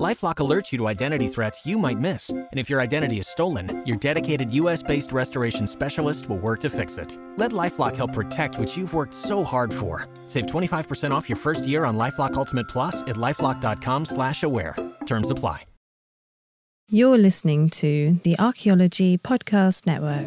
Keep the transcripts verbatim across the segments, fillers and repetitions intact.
LifeLock alerts you to identity threats you might miss, and if your identity is stolen, your dedicated U S based restoration specialist will work to fix it. Let LifeLock help protect what you've worked so hard for. Save twenty-five percent off your first year on LifeLock Ultimate Plus at LifeLock dot com slash aware. Terms apply. You're listening to the Archaeology Podcast Network.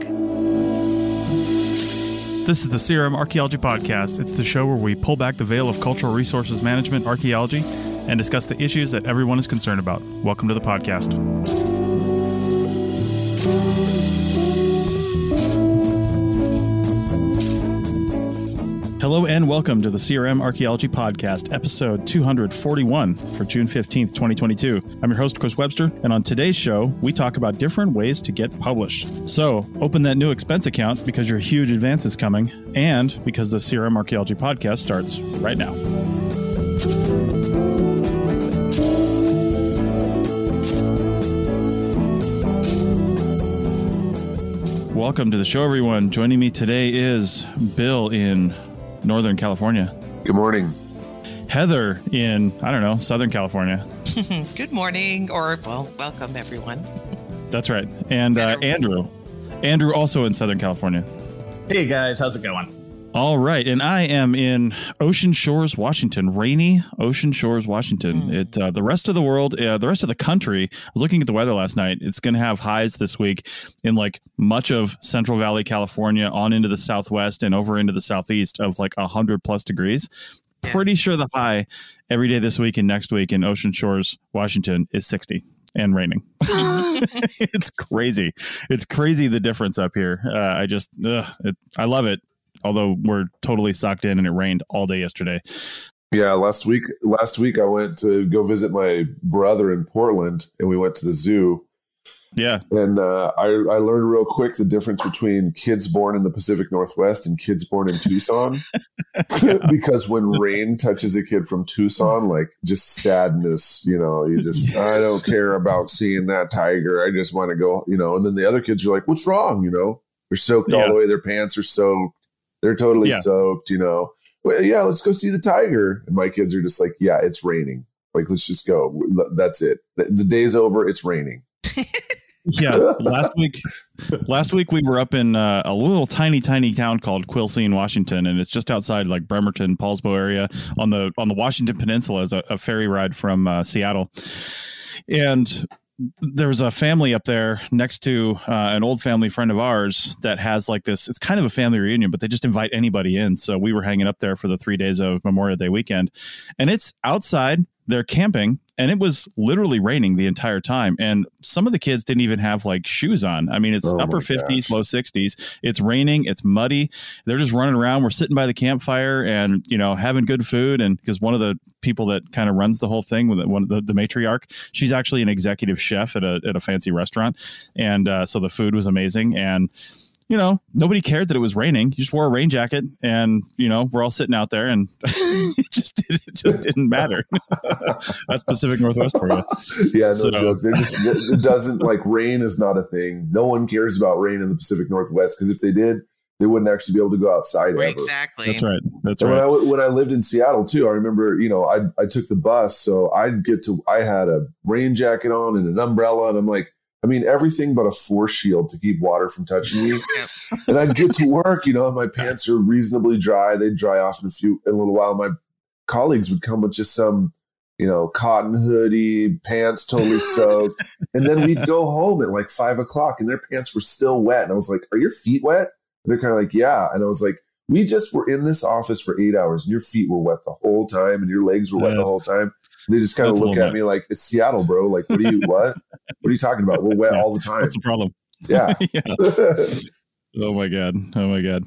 This is the C R M Archaeology Podcast. It's the show where we pull back the veil of cultural resources management, archaeology, and discuss the issues that everyone is concerned about. Welcome to the podcast. Hello and welcome to the C R M Archaeology Podcast, episode two forty-one for June fifteenth, twenty twenty-two. I'm your host, Chris Webster, and on today's show, we talk about different ways to get published. So open that new expense account because your huge advance is coming and because the C R M Archaeology Podcast starts right now. Welcome to the show, everyone. Joining me today is Bill in Northern California. Good morning. Heather in, I don't know, Southern California. Good morning, or, well, welcome, everyone. That's right. And uh, Andrew. Andrew, also in Southern California. Hey, guys. How's it going? All right. And I am in Ocean Shores, Washington, rainy Ocean Shores, Washington. Mm. It uh, the rest of the world, uh, the rest of the country, I was looking at the weather last night. It's going to have highs this week in like much of Central Valley, California, on into the southwest and over into the southeast of like one hundred plus degrees. Yeah. Pretty sure the high every day this week and next week in Ocean Shores, Washington is sixty. And raining. It's crazy. It's crazy the difference up here. Uh, I just, ugh, it, I love it. Although we're totally socked in and it rained all day yesterday. Yeah, last week, last week I went to go visit my brother in Portland and we went to the zoo. Yeah. And uh, I, I learned real quick the difference between kids born in the Pacific Northwest and kids born in Tucson. Because when rain touches a kid from Tucson, like just sadness, you know, you just, I don't care about seeing that tiger. I just want to go, you know, and then the other kids are like, what's wrong? You know, they're soaked yeah. all the way. Their pants are soaked. They're totally yeah. soaked, you know. Well, yeah, let's go see the tiger. And my kids are just like, yeah, it's raining. Like, let's just go. That's it. The, the day's over. It's raining. Yeah. Last week, last week we were up in uh, a little tiny, tiny town called Quilcene, Washington. And it's just outside like Bremerton, Poulsbo area on the on the Washington Peninsula is a, a ferry ride from uh, Seattle. And there was a family up there next to uh, an old family friend of ours that has like this, it's kind of a family reunion, but they just invite anybody in. So we were hanging up there for the three days of Memorial Day weekend and it's outside, they're camping and it was literally raining the entire time. And some of the kids didn't even have like shoes on. I mean, it's oh upper fifties, gosh. Low sixties. It's raining. It's muddy. They're just running around. We're sitting by the campfire and, you know, having good food. And because one of the people that kind of runs the whole thing with one of the, the matriarch, she's actually an executive chef at a, at a fancy restaurant. And uh, so the food was amazing. And, you know, nobody cared that it was raining. You just wore a rain jacket and, you know, we're all sitting out there and it just did, it just didn't matter. That's Pacific Northwest for you. Yeah, no so. joke. Just, it doesn't like rain is not a thing. No one cares about rain in the Pacific Northwest because if they did, they wouldn't actually be able to go outside. Right, exactly. That's right. That's and right. When I, when I lived in Seattle, too, I remember, you know, I, I took the bus. So I'd get to I had a rain jacket on and an umbrella and I'm like, I mean, everything but a force shield to keep water from touching me. And I'd get to work, you know, my pants are reasonably dry. They'd dry off in a few, in a little while. My colleagues would come with just some, you know, cotton hoodie, pants totally soaked. And then we'd go home at like five o'clock and their pants were still wet. And I was like, are your feet wet? And they're kind of like, yeah. And I was like, we just were in this office for eight hours and your feet were wet the whole time and your legs were wet yeah. the whole time. They just kind of look at me like, it's Seattle, bro. Like, what are you, what? What are you talking about? We're wet yeah, all the time. What's the problem? Yeah. yeah. Oh, my God. Oh, my God.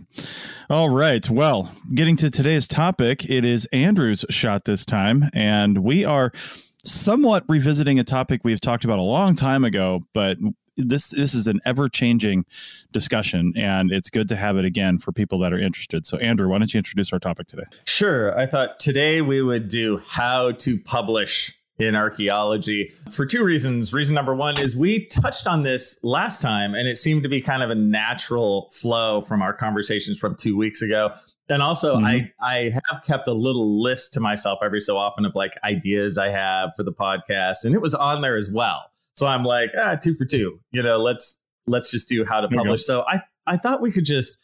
All right. Well, getting to today's topic, it is Andrew's shot this time. And we are somewhat revisiting a topic we've talked about a long time ago, but this this is an ever-changing discussion, and it's good to have it again for people that are interested. So, Andrew, why don't you introduce our topic today? Sure. I thought today we would do how to publish in archaeology for two reasons. Reason number one is we touched on this last time, and it seemed to be kind of a natural flow from our conversations from two weeks ago. And also, mm-hmm. I, I have kept a little list to myself every so often of like ideas I have for the podcast, and it was on there as well. So I'm like, ah, two for two, you know, let's let's just do how to publish. So I, I thought we could just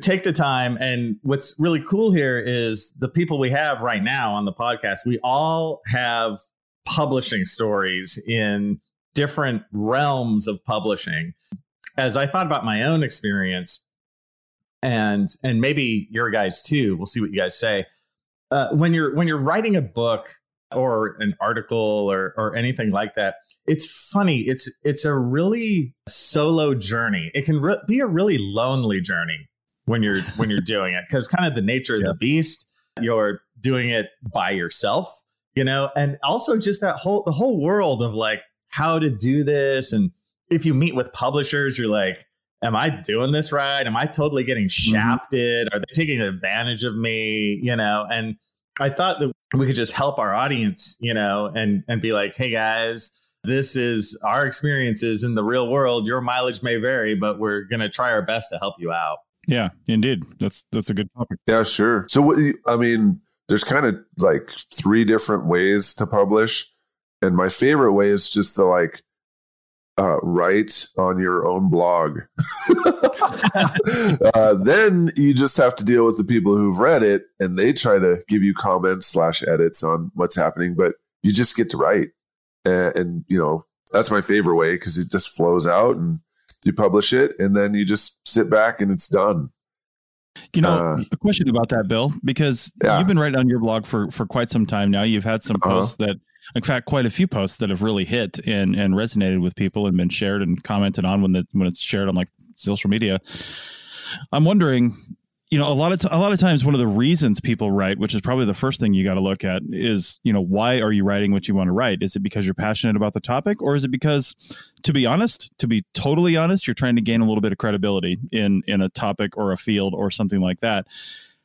take the time. And what's really cool here is the people we have right now on the podcast, we all have publishing stories in different realms of publishing. As I thought about my own experience, and and maybe your guys too, we'll see what you guys say. Uh, when you're when you're writing a book or an article or or anything like that, it's funny. It's it's a really solo journey. It can re- be a really lonely journey when you're when you're doing it, because kind of the nature of yeah. the beast, you're doing it by yourself, you know, and also just that whole the whole world of like how to do this. And if you meet with publishers, you're like, am I doing this right? Am I totally getting shafted? Mm-hmm. Are they taking advantage of me? You know, and I thought that we could just help our audience, you know, and and be like, hey, guys, this is our experiences in the real world. Your mileage may vary, but we're going to try our best to help you out. Yeah, indeed. That's that's a good topic. Yeah, sure. So, what do you, I mean, there's kind of like three different ways to publish. And my favorite way is just to like, Uh, write on your own blog. uh, then you just have to deal with the people who've read it, and they try to give you comments slash edits on what's happening, but you just get to write. And, and you know, that's my favorite way, because it just flows out and you publish it, and then you just sit back and it's done. You know, uh, a question about that, Bill, because yeah. you've been writing on your blog for, for quite some time now. You've had some uh-huh. posts that In fact, quite a few posts that have really hit and, and resonated with people and been shared and commented on when the, when it's shared on like social media. I'm wondering, you know, a lot of t- a lot of times one of the reasons people write, which is probably the first thing you got to look at, is, you know, why are you writing what you want to write? Is it because you're passionate about the topic, or is it because, to be honest, to be totally honest, you're trying to gain a little bit of credibility in in a topic or a field or something like that?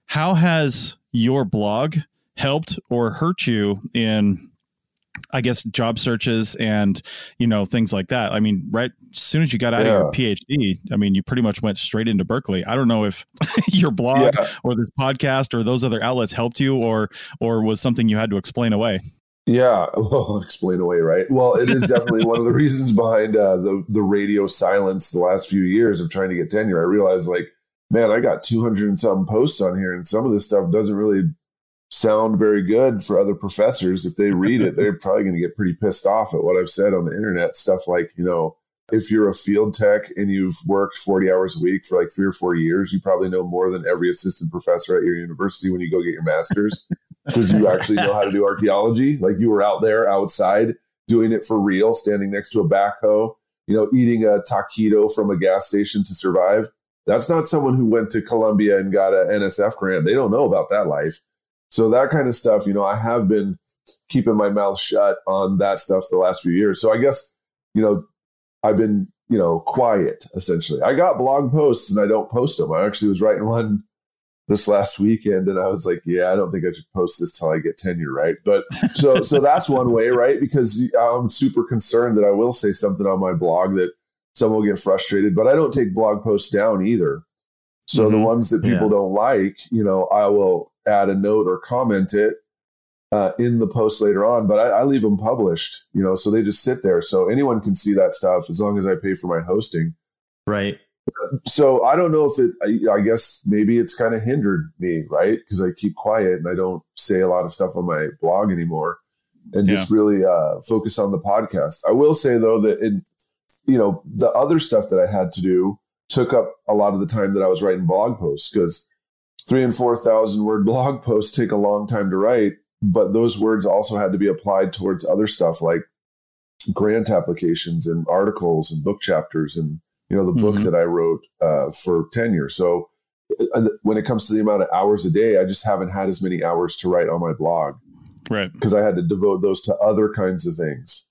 How has your blog helped or hurt you in, I guess, job searches and, you know, things like that? I mean, right as soon as you got out yeah. of your PhD, I mean, you pretty much went straight into Berkeley. I don't know if your blog yeah. or this podcast or those other outlets helped you, or or was something you had to explain away. Yeah, well, explain away, right? Well, it is definitely one of the reasons behind uh, the the radio silence the last few years of trying to get tenure. I realized, like, man, I got two hundred and something posts on here, and some of this stuff doesn't really sound very good for other professors. If they read it, they're probably going to get pretty pissed off at what I've said on the internet. Stuff like, you know, if you're a field tech and you've worked forty hours a week for like three or four years, you probably know more than every assistant professor at your university when you go get your master's, because you actually know how to do archaeology. Like, you were out there outside doing it for real, standing next to a backhoe, you know, eating a taquito from a gas station to survive. That's not someone who went to Columbia and got an N S F grant. They don't know about that life. So that kind of stuff, you know, I have been keeping my mouth shut on that stuff the last few years. So I guess, you know, I've been, you know, quiet, essentially. I got blog posts and I don't post them. I actually was writing one this last weekend and I was like, yeah, I don't think I should post this till I get tenure, right? But so so that's one way, right? Because I'm super concerned that I will say something on my blog that someone will get frustrated, but I don't take blog posts down either. So mm-hmm. the ones that people yeah. don't like, you know, I will add a note or comment it uh, in the post later on, but I, I leave them published, you know, so they just sit there. So anyone can see that stuff as long as I pay for my hosting. Right. So I don't know if it, I, I guess maybe it's kind of hindered me, right? Because I keep quiet and I don't say a lot of stuff on my blog anymore, and yeah. just really uh, focus on the podcast. I will say though that, it, you know, the other stuff that I had to do took up a lot of the time that I was writing blog posts, because Three and four thousand word blog posts take a long time to write, but those words also had to be applied towards other stuff like grant applications and articles and book chapters and, you know, the book mm-hmm. that I wrote uh, for tenure. So uh, when it comes to the amount of hours a day, I just haven't had as many hours to write on my blog, right? Because I had to devote those to other kinds of things.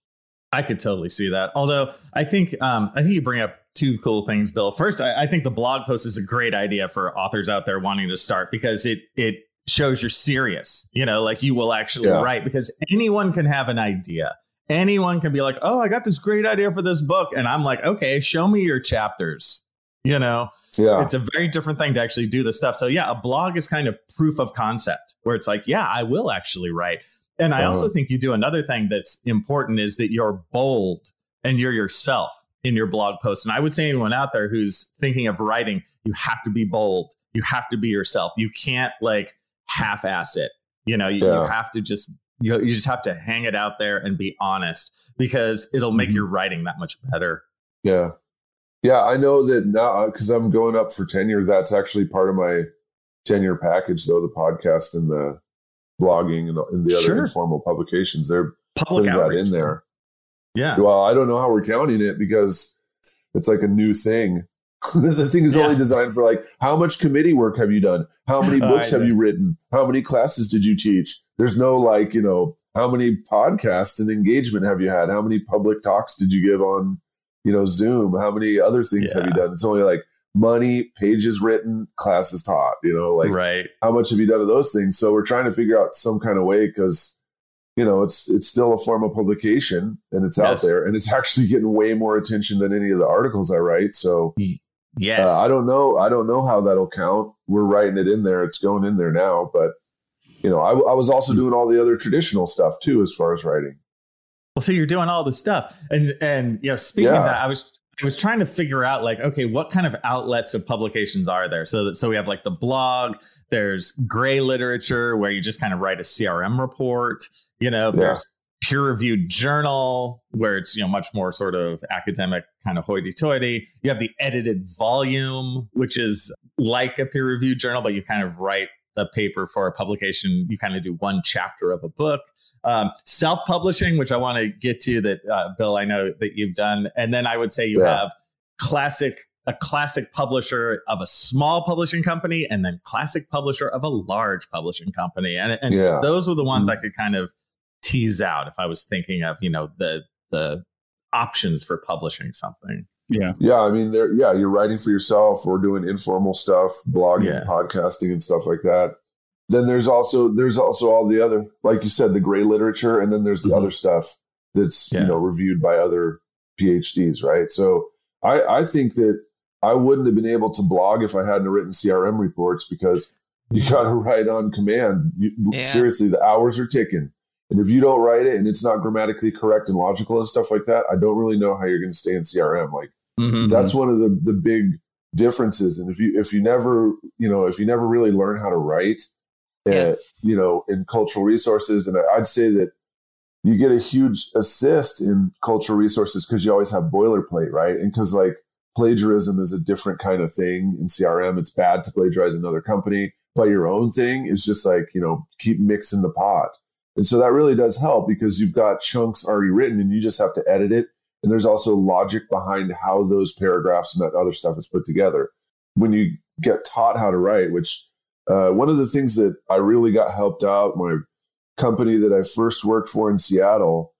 I could totally see that. Although I think um, I think you bring up two cool things, Bill. First, I, I think the blog post is a great idea for authors out there wanting to start, because it it shows you're serious, you know, like you will actually yeah. write, because anyone can have an idea. Anyone can be like, oh, I got this great idea for this book. And I'm like, okay, show me your chapters. You know, yeah. it's a very different thing to actually do this stuff. So yeah, a blog is kind of proof of concept where it's like, yeah, I will actually write. And I uh-huh. also think you do another thing that's important is that you're bold and you're yourself in your blog posts. And I would say anyone out there who's thinking of writing, you have to be bold. You have to be yourself. You can't like half-ass it. You know, you, yeah. you have to just, you, you just have to hang it out there and be honest, because it'll make mm-hmm. your writing that much better. Yeah. Yeah, I know that now, because I'm going up for tenure. That's actually part of my tenure package, though, the podcast and the blogging and the, and the other sure. informal publications. They're Public putting outreach. That in there. Yeah. Well, I don't know how we're counting it, because it's like a new thing. The thing is yeah. only designed for like, how much committee work have you done? How many books oh, have you written? How many classes did you teach? There's no like, you know, how many podcasts and engagement have you had? How many public talks did you give on, you know, Zoom? How many other things yeah. have you done? It's only like money, pages written, classes taught, you know, like right. how much have you done of those things? So we're trying to figure out some kind of way, because, you know, it's it's still a form of publication and it's yes. out there, and it's actually getting way more attention than any of the articles I write. So yes, uh, I don't know. I don't know how that'll count. We're writing it in there. It's going in there now. But, you know, I, I was also doing all the other traditional stuff, too, as far as writing. Well, so you're doing all this stuff. And, and you know, speaking yeah. of that, I was I was trying to figure out, like, okay, what kind of outlets of publications are there? So that, so we have like the blog, there's gray literature where you just kind of write a C R M report, you know, yeah. there's peer-reviewed journal where it's, you know, much more sort of academic kind of hoity-toity. You have the edited volume, which is like a peer-reviewed journal, but you kind of write a paper for a publication. You kind of do one chapter of a book, um, self-publishing, which I want to get to that, uh, Bill, I know that you've done. And then I would say you yeah. have classic, a classic publisher of a small publishing company, and then classic publisher of a large publishing company. And, and yeah. those were the ones mm-hmm. I could kind of tease out if I was thinking of, you know, the, the options for publishing something. Yeah. Yeah. I mean, there, yeah, you're writing for yourself or doing informal stuff, blogging, yeah. podcasting and stuff like that. Then there's also, there's also all the other, like you said, the gray literature. And then there's the mm-hmm. other stuff that's, yeah. you know, reviewed by other PhDs. Right. So I, I think that I wouldn't have been able to blog if I hadn't written C R M reports, because you got to write on command. You, yeah. Seriously, the hours are ticking. And if you don't write it and it's not grammatically correct and logical and stuff like that, I don't really know how you're going to stay in C R M. Like mm-hmm. that's one of the, the big differences. And if you, if you never, you know, if you never really learn how to write, yes. uh, you know, in cultural resources, and I'd say that you get a huge assist in cultural resources because you always have boilerplate, right? And because like plagiarism is a different kind of thing in C R M. It's bad to plagiarize another company, but your own thing is just like, you know, keep mixing the pot. And so that really does help, because you've got chunks already written and you just have to edit it. And there's also logic behind how those paragraphs and that other stuff is put together. When you get taught how to write, which uh, one of the things that I really got helped out, my company that I first worked for in Seattle,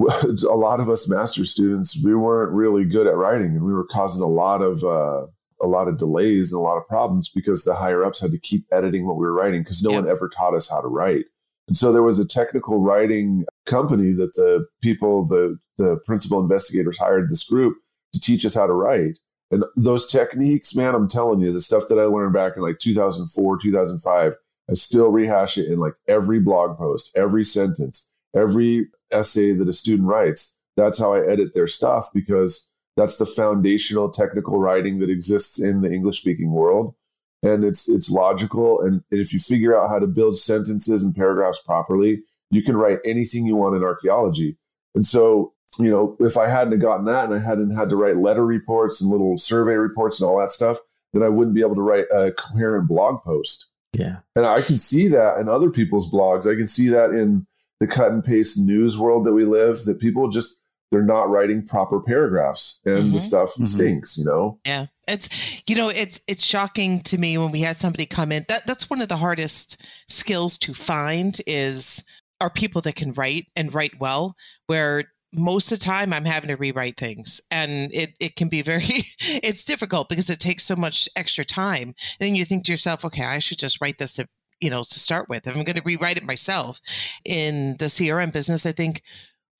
a lot of us master's students, we weren't really good at writing, and we were causing a lot of uh, a lot of delays and a lot of problems because the higher ups had to keep editing what we were writing, because no yeah. one ever taught us how to write. And so there was a technical writing company that the people, the, the principal investigators hired this group to teach us how to write. And those techniques, man, I'm telling you, the stuff that I learned back in like two thousand four, two thousand five, I still rehash it in like every blog post, every sentence, every essay that a student writes. That's how I edit their stuff, because that's the foundational technical writing that exists in the English speaking world. And it's it's logical. And if you figure out how to build sentences and paragraphs properly, you can write anything you want in archaeology. And so, you know, if I hadn't gotten that and I hadn't had to write letter reports and little survey reports and all that stuff, then I wouldn't be able to write a coherent blog post. Yeah. And I can see that in other people's blogs. I can see that in the cut and paste news world that we live, that people just, they're not writing proper paragraphs, and mm-hmm. the stuff mm-hmm. stinks, you know? Yeah. It's, you know, it's, it's shocking to me when we had somebody come in, that that's one of the hardest skills to find is are people that can write and write well, where most of the time I'm having to rewrite things, and it, it can be very, it's difficult because it takes so much extra time. And then you think to yourself, okay, I should just write this to, you know, to start with. If I'm going to rewrite it myself in the C R M business, I think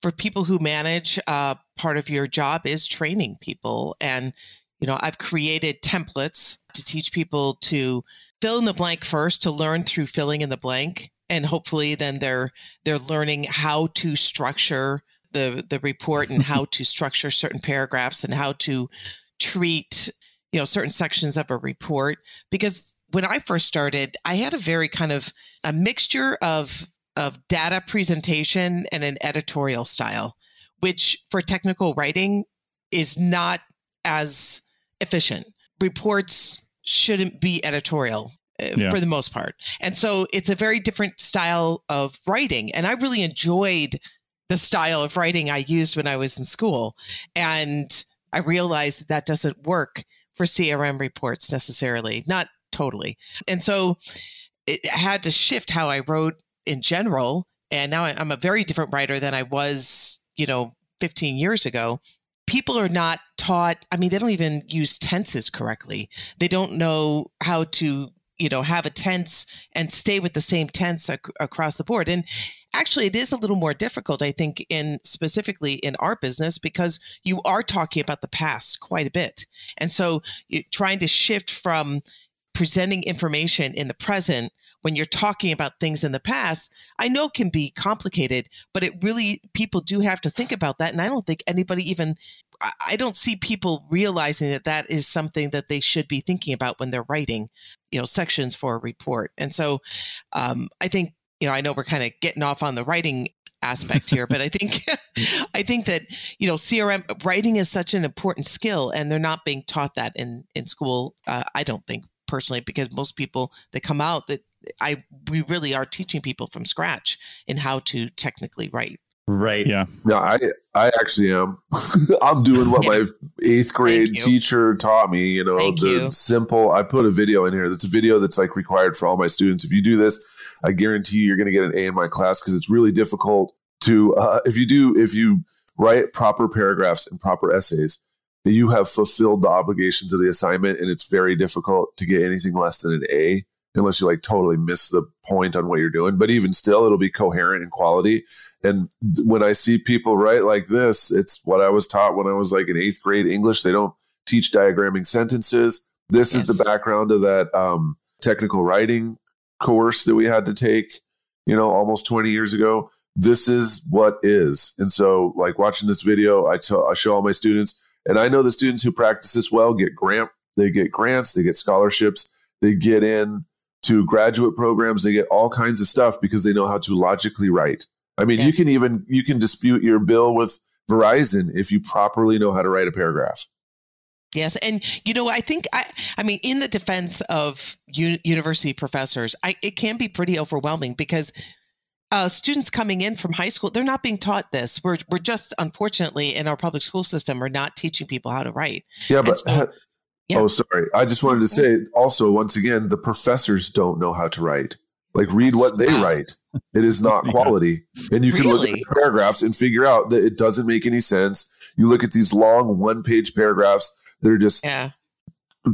for people who manage, uh, part of your job is training people. And, you know, I've created templates to teach people to fill in the blank first, to learn through filling in the blank. And hopefully then they're they're learning how to structure the the report and how to structure certain paragraphs and how to treat, you know, certain sections of a report. Because when I first started, I had a very kind of a mixture of of data presentation and an editorial style, which for technical writing is not as efficient. Reports shouldn't be editorial. Yeah. For the most part. And so it's a very different style of writing. And I really enjoyed the style of writing I used when I was in school. And I realized that, that doesn't work for C R M reports necessarily, not totally. And so it had to shift how I wrote in general. And now I'm a very different writer than I was, you know, fifteen years ago. People are not taught, I mean, they don't even use tenses correctly. They don't know how to, you know, have a tense and stay with the same tense ac- across the board. And actually, it is a little more difficult, I think, in specifically in our business, because you are talking about the past quite a bit. And so you're trying to shift from presenting information in the present when you're talking about things in the past, I know can be complicated, but it really, people do have to think about that. And I don't think anybody even, I don't see people realizing that that is something that they should be thinking about when they're writing, you know, sections for a report. And so um, I think, you know, I know we're kind of getting off on the writing aspect here, but I think, I think that, you know, C R M writing is such an important skill, and they're not being taught that in, in school. Uh, I don't think personally, because most people that come out that I, we really are teaching people from scratch in how to technically write. Right. Yeah. No, I, I actually am. I'm doing what my eighth grade teacher taught me, you know, Thank the you. simple, I put a video in here. That's a video that's like required for all my students. If you do this, I guarantee you, you're going to get an A in my class, because it's really difficult to, uh, if you do, if you write proper paragraphs and proper essays, you have fulfilled the obligations of the assignment. And it's very difficult to get anything less than an A, unless you like totally miss the point on what you're doing. But even still, it'll be coherent in quality. And when I see people write like this, it's what I was taught when I was like in eighth grade English. They don't teach diagramming sentences. This yes. is the background of that um, technical writing course that we had to take, you know, almost twenty years ago. This is what is. And so like watching this video, I, t- I show all my students, and I know the students who practice this well get grant, they get grants, they get scholarships, they get in to graduate programs, they get all kinds of stuff because they know how to logically write. I mean, yes. you can even, you can dispute your bill with Verizon if you properly know how to write a paragraph. Yes. And, you know, I think, I I mean, in the defense of u- university professors, I, it can be pretty overwhelming, because uh, students coming in from high school, they're not being taught this. We're, we're just, unfortunately, in our public school system, we're not teaching people how to write. Yeah, but... So, yeah. Oh, sorry. I just wanted to say also, once again, the professors don't know how to write. Like, read what they write. It is not quality. And you can really? look at the paragraphs and figure out that it doesn't make any sense. You look at these long one-page paragraphs that are just, yeah.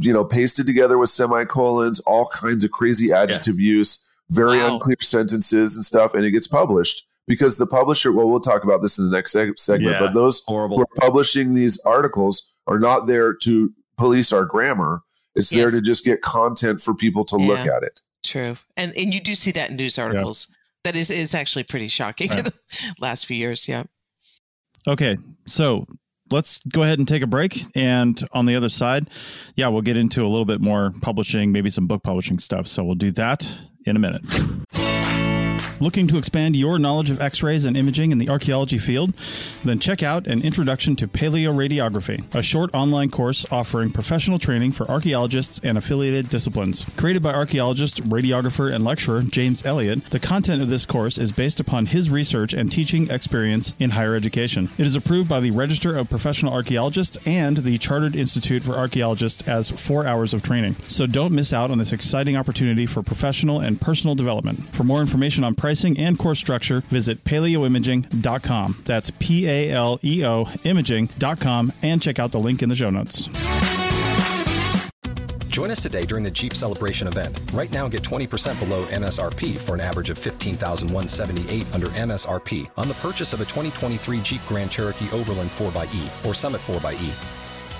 you know, pasted together with semicolons, all kinds of crazy adjective yeah. use, very wow. unclear sentences and stuff, and it gets published. Because the publisher, well, we'll talk about this in the next seg- segment, yeah. but those Horrible. who are publishing these articles are not there to police our grammar. It's yes. there to just get content for people to yeah. look at it. True. And and you do see that in news articles. Yeah. That is, is actually pretty shocking right. in the last few years. Yeah. Okay. So let's go ahead and take a break. And on the other side, yeah, we'll get into a little bit more publishing, maybe some book publishing stuff. So we'll do that in a minute. Looking to expand your knowledge of X-rays and imaging in the archaeology field? Then check out An Introduction to Paleoradiography, a short online course offering professional training for archaeologists and affiliated disciplines. Created by archaeologist, radiographer, and lecturer James Elliott, the content of this course is based upon his research and teaching experience in higher education. It is approved by the Register of Professional Archaeologists and the Chartered Institute for Archaeologists as four hours of training. So don't miss out on this exciting opportunity for professional and personal development. For more information on price pricing and course structure, visit paleo imaging dot com. That's P A L E O imaging dot com, and check out the link in the show notes. Join us today during the Jeep Celebration event. Right now, get twenty percent below M S R P for an average of fifteen thousand one hundred seventy-eight dollars under M S R P on the purchase of a twenty twenty-three Jeep Grand Cherokee Overland four by E or Summit four by E.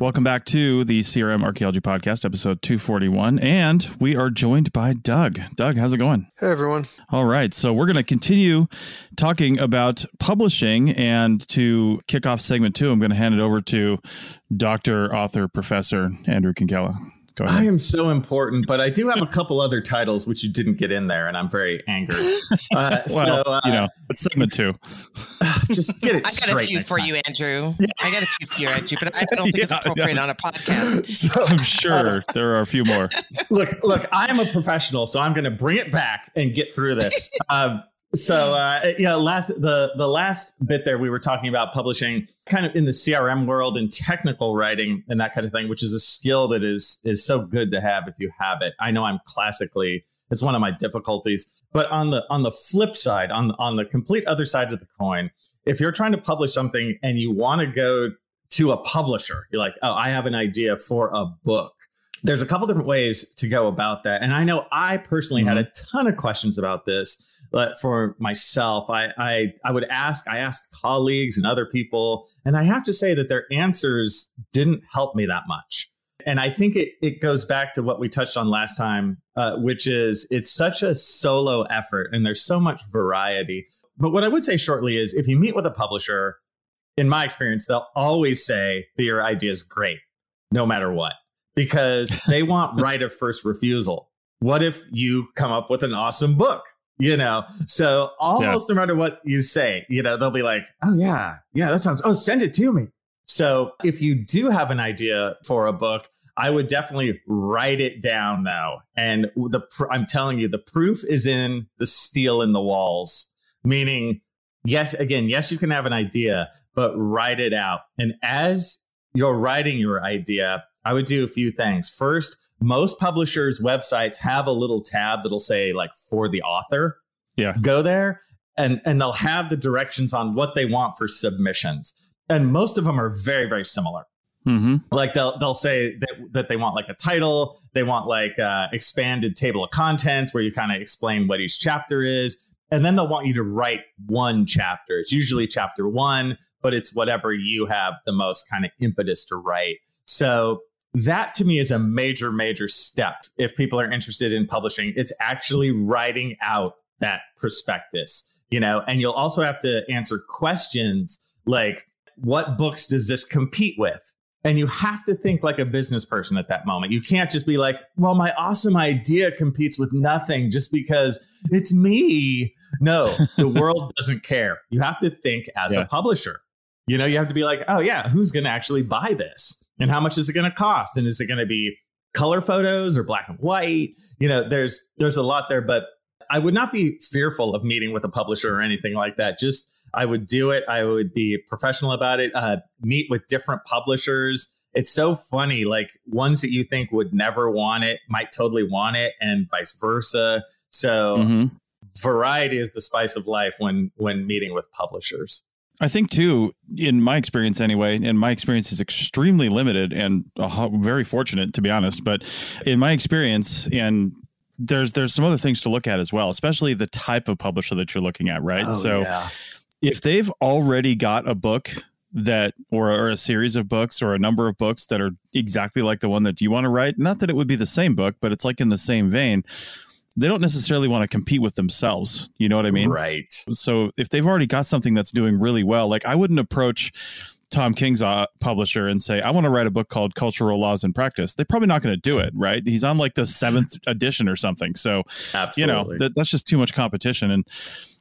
Welcome back to the C R M Archaeology Podcast, episode two forty-one, and we are joined by Doug. Doug, how's it going? Hey, everyone. All right, so we're going to continue talking about publishing, and to kick off segment two, I'm going to hand it over to Doctor, author, Professor Andrew Kinkella. Go ahead. I am so important, but I do have a couple other titles which you didn't get in there, and I'm very angry. Uh, well, so, uh, you know, it's segment two. Just get it I straight. I got a few for time. you, Andrew. Yeah. I got a few for you, Andrew, but I don't think yeah, it's appropriate yeah. on a podcast. So, I'm sure uh, there are a few more. Look, look, I'm a professional, so I'm going to bring it back and get through this. Um, so, uh, yeah, last the the last bit there, we were talking about publishing kind of in the C R M world and technical writing and that kind of thing, which is a skill that is is so good to have if you have it. I know I'm classically, it's one of my difficulties. But on the on the flip side, on on the complete other side of the coin, if you're trying to publish something and you want to go to a publisher, you're like, oh, I have an idea for a book. There's a couple different ways to go about that. And I know I personally mm-hmm. had a ton of questions about this. But for myself, I, I I would ask, I asked colleagues and other people, and I have to say that their answers didn't help me that much. And I think it it goes back to what we touched on last time, uh, which is it's such a solo effort and there's so much variety. But what I would say shortly is if you meet with a publisher, in my experience, they'll always say that your idea is great, no matter what, because they want right of first refusal. What if you come up with an awesome book? You know, so almost yeah. no matter what you say, you know, they'll be like, oh, yeah, yeah, that sounds oh, send it to me. So if you do have an idea for a book, I would definitely write it down, though. And the pr- I'm telling you, the proof is in the steel in the walls, meaning, yes, again, yes, you can have an idea, but write it out. And as you're writing your idea, I would do a few things. First, most publishers' websites have a little tab that'll say like for the author. Yeah. Go there and, and they'll have the directions on what they want for submissions. And most of them are very, very similar. Mm-hmm. Like they'll they'll say that, that they want like a title. They want like uh expanded table of contents where you kind of explain what each chapter is. And then they'll want you to write one chapter. It's usually chapter one, but it's whatever you have the most kind of impetus to write. So that to me is a major, major step. If people are interested in publishing, it's actually writing out that prospectus, you know, and you'll also have to answer questions like, what books does this compete with? And you have to think like a business person at that moment. You can't just be like, well, my awesome idea competes with nothing just because it's me. No, the world doesn't care. You have to think as yeah. a publisher, you know, you have to be like, oh, yeah, who's going to actually buy this? And how much is it going to cost? And is it going to be color photos or black and white? You know, there's there's a lot there, but I would not be fearful of meeting with a publisher or anything like that. Just I would do it. I would be professional about it. Uh, meet with different publishers. It's so funny, like ones that you think would never want it might totally want it and vice versa. So mm-hmm. variety is the spice of life when when meeting with publishers. I think, too, in my experience anyway, and my experience is extremely limited and very fortunate, to be honest. But in my experience, and there's there's some other things to look at as well, especially the type of publisher that you're looking at. Right. Oh, so yeah. if they've already got a book that or, or a series of books or a number of books that are exactly like the one that you want to write, not that it would be the same book, but it's like in the same vein. They don't necessarily want to compete with themselves. You know what I mean? Right. So if they've already got something that's doing really well, like I wouldn't approach Tom King's uh, publisher and say, I want to write a book called Cultural Laws in Practice. They're probably not going to do it. Right. He's on like the seventh edition or something. So, Absolutely. you know, th- that's just too much competition. And,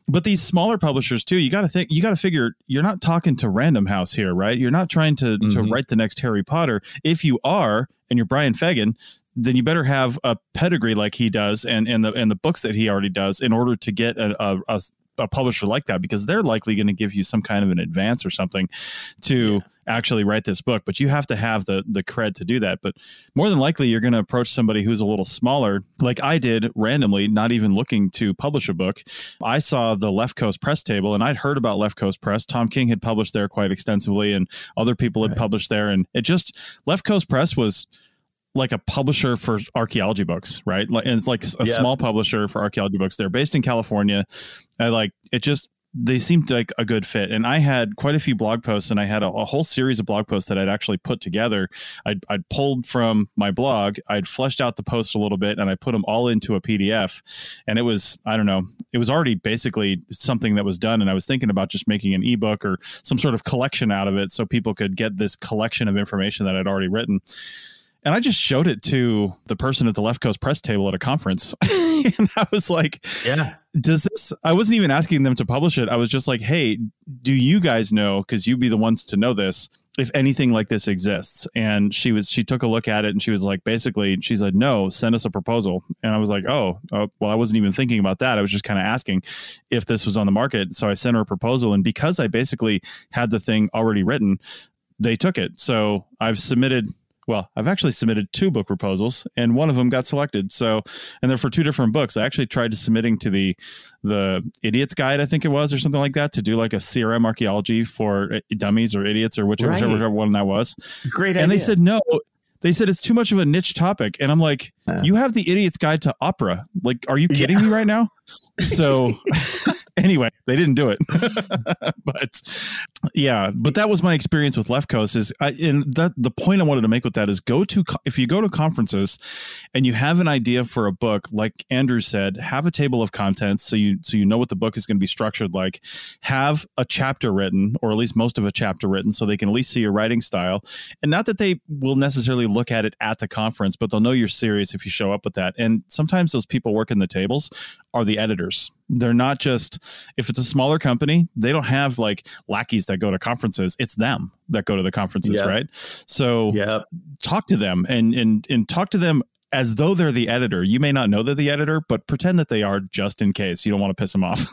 but these smaller publishers, too, you got to think, you got to figure you're not talking to Random House here. Right. You're not trying to, mm-hmm. to write the next Harry Potter. If you are and you're Brian Fagan, then you better have a pedigree like he does and, and the and the books that he already does in order to get a, a, a a publisher like that, because they're likely going to give you some kind of an advance or something to yeah. actually write this book, but you have to have the the cred to do that. But more than likely, you're going to approach somebody who's a little smaller, like I did randomly, not even looking to publish a book. I saw the Left Coast Press table, and I'd heard about Left Coast Press. Tom King had published there quite extensively, and other people had right. published there. And it just, Left Coast Press was like a publisher for archaeology books, right? Like, and it's like a yeah. small publisher for archaeology books. They're based in California. I like it just, they seemed like a good fit. And I had quite a few blog posts, and I had a, a whole series of blog posts that I'd actually put together. I'd, I'd pulled from my blog, I'd fleshed out the posts a little bit, and I put them all into a P D F. And it was, I don't know, it was already basically something that was done. And I was thinking about just making an ebook or some sort of collection out of it, so people could get this collection of information that I'd already written. And I just showed it to the person at the Left Coast Press table at a conference. And I was like, yeah, does this, I wasn't even asking them to publish it. I was just like, hey, do you guys know, because you'd be the ones to know this, if anything like this exists? And she was, she took a look at it, and she was like, basically, she's like, no, send us a proposal. And I was like, oh, oh, well, I wasn't even thinking about that. I was just kind of asking if this was on the market. So I sent her a proposal. And because I basically had the thing already written, they took it. So I've submitted... Well, I've actually submitted two book proposals, and one of them got selected. So, and they're for two different books. I actually tried to submitting to the the Idiot's Guide, I think it was, or something like that, to do like a C R M archaeology for dummies or idiots or whichever, right. whichever, whichever one that was. Great idea. And they said, no, they said it's too much of a niche topic. And I'm like, uh, you have the Idiot's Guide to Opera. Like, are you kidding yeah. me right now? So anyway, they didn't do it. But yeah, but that was my experience with Left Coast. Is I, and that, the point I wanted to make with that is, go to, if you go to conferences and you have an idea for a book, like Andrew said, have a table of contents. So you, so you know what the book is going to be structured like. Have a chapter written, or at least most of a chapter written, so they can at least see your writing style. And not that they will necessarily look at it at the conference, but they'll know you're serious if you show up with that. And sometimes those people working the tables are the editors. They're not just, if it's a smaller company, they don't have like lackeys that go to conferences. It's them that go to the conferences, yep. right? So yep. talk to them and, and, and talk to them as though they're the editor. You may not know they're the editor, but pretend that they are, just in case. You don't want to piss them off.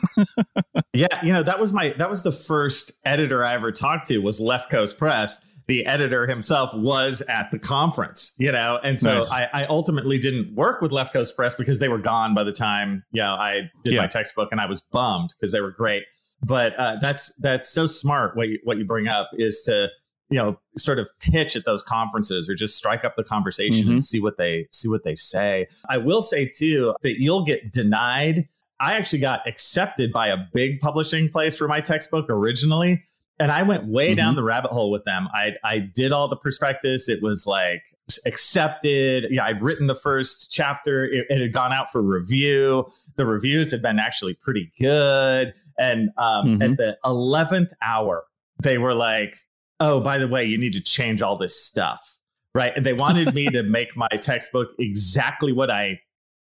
Yeah. You know, that was my, that was the first editor I ever talked to, was Left Coast Press. The editor himself was at the conference, you know, and so nice. I, I ultimately didn't work with Left Coast Press because they were gone by the time, you know, I did yeah. my textbook, and I was bummed because they were great. But uh, that's that's so smart. What you, what you bring up is to, you know, sort of pitch at those conferences, or just strike up the conversation mm-hmm. and see what they see what they say. I will say, too, that you'll get denied. I actually got accepted by a big publishing place for my textbook originally. And I went way mm-hmm. down the rabbit hole with them. I I did all the prospectus. It was like accepted. Yeah, I'd written the first chapter. It, it had gone out for review. The reviews had been actually pretty good. And um, mm-hmm. at the eleventh hour, they were like, oh, by the way, you need to change all this stuff. Right. And they wanted me to make my textbook exactly what I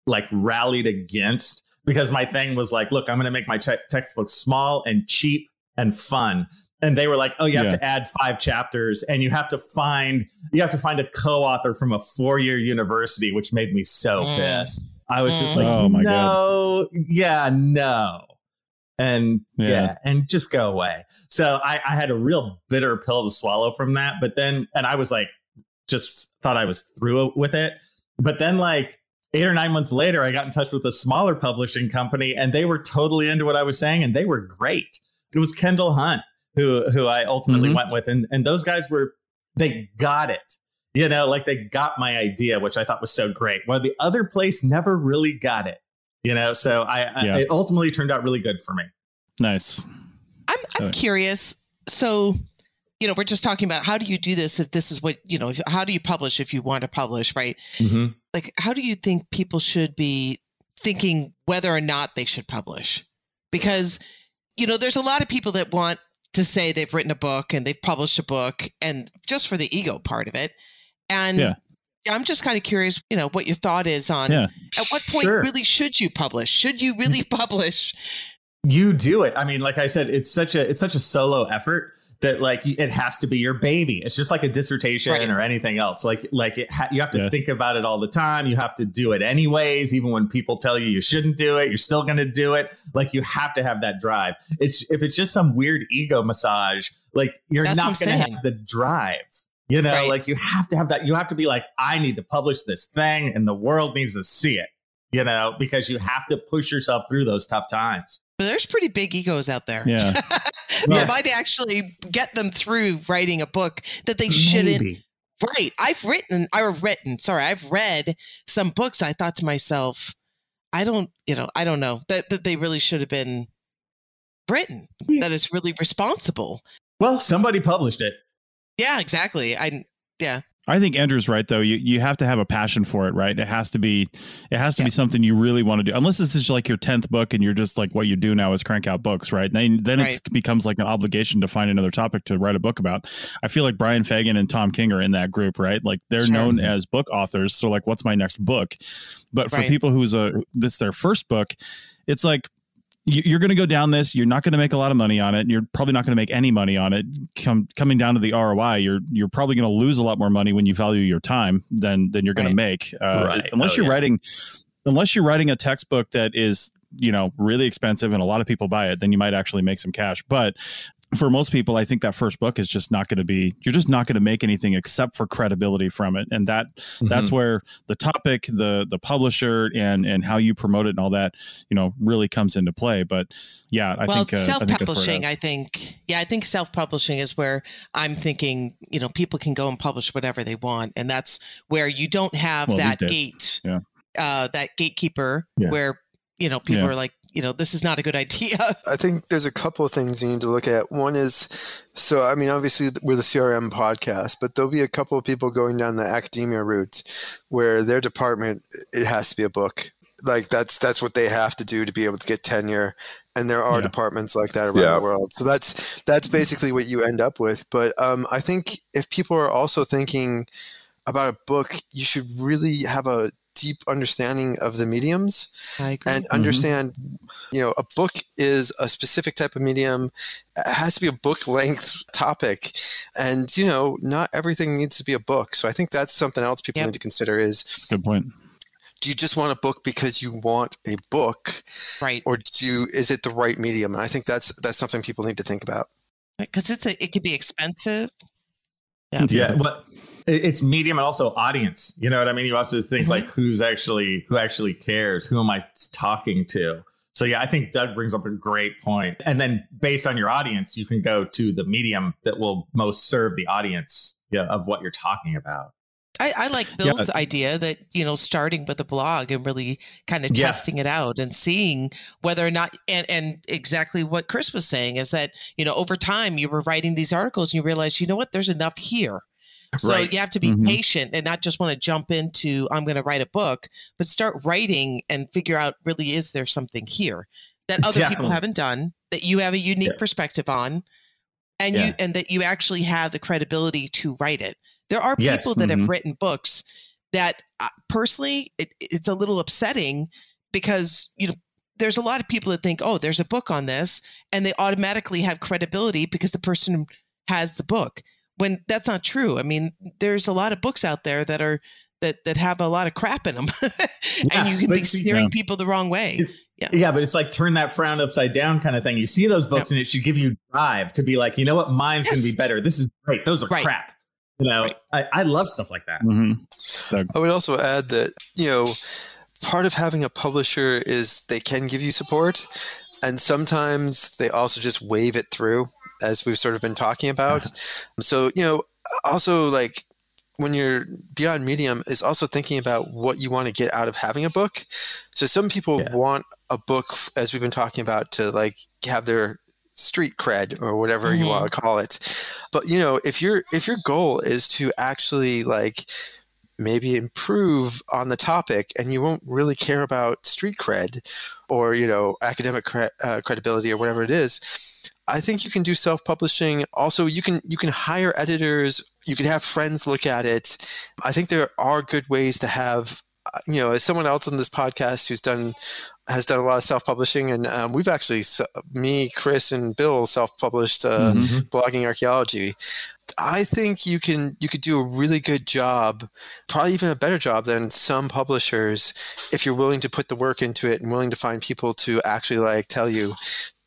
like rallied against, because my thing was like, look, I'm going to make my te- textbook small and cheap and fun. And they were like, oh, you have yeah. to add five chapters, and you have to find you have to find a co-author from a four year university, which made me so mm. pissed. I was mm. just like, oh, my no, God. yeah, no. And yeah. yeah, and just go away. So I, I had a real bitter pill to swallow from that. But then, and I was like, just thought I was through with it. But then, like, eight or nine months later, I got in touch with a smaller publishing company, and they were totally into what I was saying, and they were great. It was Kendall Hunt, who who I ultimately mm-hmm. went with. And, and those guys were, they got it, you know, like they got my idea, which I thought was so great. Well, the other place never really got it, you know, so I, yeah. I it ultimately turned out really good for me. Nice. I'm I'm curious. So, you know, we're just talking about, how do you do this? If this is what, you know, how do you publish if you want to publish, right? Mm-hmm. Like, how do you think people should be thinking whether or not they should publish? Because, you know, there's a lot of people that want to say they've written a book and they've published a book, and just for the ego part of it. And yeah. I'm just kind of curious, you know, what your thought is on yeah. at what point sure. really should you publish? Should you really publish? you do it. I mean, like I said, it's such a it's such a solo effort that, like, it has to be your baby. It's just like a dissertation right. or anything else. Like, like it ha- you have to yeah. think about it all the time. You have to do it anyways. Even when people tell you you shouldn't do it, you're still going to do it. Like, you have to have that drive. It's if it's just some weird ego massage, like, you're That's not going to have the drive. You know, right. like, you have to have that. You have to be like, I need to publish this thing and the world needs to see it, you know, because you have to push yourself through those tough times. But there's pretty big egos out there. Yeah. Well, that might actually get them through writing a book that they shouldn't maybe. write. I've written, or written, sorry, I've read some books. I thought to myself, I don't, you know, I don't know that, that they really should have been written. Yeah. That is really responsible. Well, somebody published it. Yeah, exactly. I, yeah. I think Andrew's right, though. You you have to have a passion for it, right? It has to be it has to yeah. be something you really want to do. Unless this is like your tenth book and you're just like, what you do now is crank out books, right? Then, then right. it becomes like an obligation to find another topic to write a book about. I feel like Brian Fagan and Tom King are in that group, right? Like, they're sure. known as book authors. So, like, what's my next book? But for right. people who's a this their first book, it's like, you're going to go down this. You're not going to make a lot of money on it. You're probably not going to make any money on it. Come coming down to the R O I, you're you're probably going to lose a lot more money when you value your time than than you're going right. to make. Uh, right. Unless oh, you're yeah. writing, unless you're writing a textbook that is, you know, really expensive and a lot of people buy it, then you might actually make some cash. But for most people, I think that first book is just not going to be, you're just not going to make anything except for credibility from it. And that mm-hmm. that's where the topic, the the publisher and and how you promote it and all that, you know, really comes into play. But yeah, I well, think uh, self-publishing, I think, I think, yeah, I think self-publishing is where I'm thinking, you know, people can go and publish whatever they want. And that's where you don't have well, that gate, yeah. uh, that gatekeeper yeah. where, you know, people yeah. are like, you know, this is not a good idea. I think there's a couple of things you need to look at. One is, so, I mean, obviously we're the C R M podcast, but there'll be a couple of people going down the academia route where their department, it has to be a book. Like that's, that's what they have to do to be able to get tenure. And there are yeah. departments like that around yeah. the world. So that's, that's basically what you end up with. But um, I think if people are also thinking about a book, you should really have a deep understanding of the mediums I agree. and understand, mm-hmm. you know, a book is a specific type of medium. It has to be a book length topic and, you know, not everything needs to be a book. So I think that's something else people yep. need to consider is good point. Do you just want a book because you want a book? Right. Or do you, is it the right medium? And I think that's, that's something people need to think about. Because it's a, it could be expensive. Yeah. Yeah. But it's medium and also audience. You know what I mean? You also think mm-hmm. like who's actually, who actually cares? Who am I talking to? So yeah, I think Doug brings up a great point. And then based on your audience, you can go to the medium that will most serve the audience yeah, of what you're talking about. I, I like Bill's yeah. idea that, you know, starting with a blog and really kind of yeah. testing it out and seeing whether or not, and, and exactly what Chris was saying is that, you know, over time you were writing these articles and you realize, you know what, there's enough here. So right. you have to be mm-hmm. patient and not just want to jump into, I'm going to write a book, but start writing and figure out really, is there something here that other Definitely. people haven't done, that you have a unique yeah. perspective on, and yeah. you, and that you actually have the credibility to write it. There are yes. people that mm-hmm. have written books that uh, personally it, it's a little upsetting because, you know, there's a lot of people that think, oh, there's a book on this, and they automatically have credibility because the person has the book. When that's not true. I mean, there's a lot of books out there that are that that have a lot of crap in them, and yeah, you can be steering yeah. people the wrong way. Yeah, yeah, but it's like turn that frown upside down kind of thing. You see those books, yeah. and it should give you drive to be like, you know what, mine's yes. going to be better. This is great. Those are right. crap. You know, right. I, I love stuff like that. Mm-hmm. So. I would also add that, you know, part of having a publisher is they can give you support, and sometimes they also just wave it through, as we've sort of been talking about. Uh-huh. So, you know, also like when you're beyond medium is also thinking about what you want to get out of having a book. So some people yeah. want a book, as we've been talking about, to like have their street cred or whatever mm-hmm. you want to call it. But, you know, if your if your goal is to actually like maybe improve on the topic and you won't really care about street cred or, you know, academic cre- uh, credibility or whatever it is, I think you can do self-publishing. Also, you can you can hire editors. You can have friends look at it. I think there are good ways to have you know, as someone else on this podcast who's done has done a lot of self-publishing, and um, we've actually, me, Chris, and Bill self-published uh, mm-hmm. Blogging Archaeology. I think you can you could do a really good job, probably even a better job than some publishers, if you're willing to put the work into it and willing to find people to actually like tell you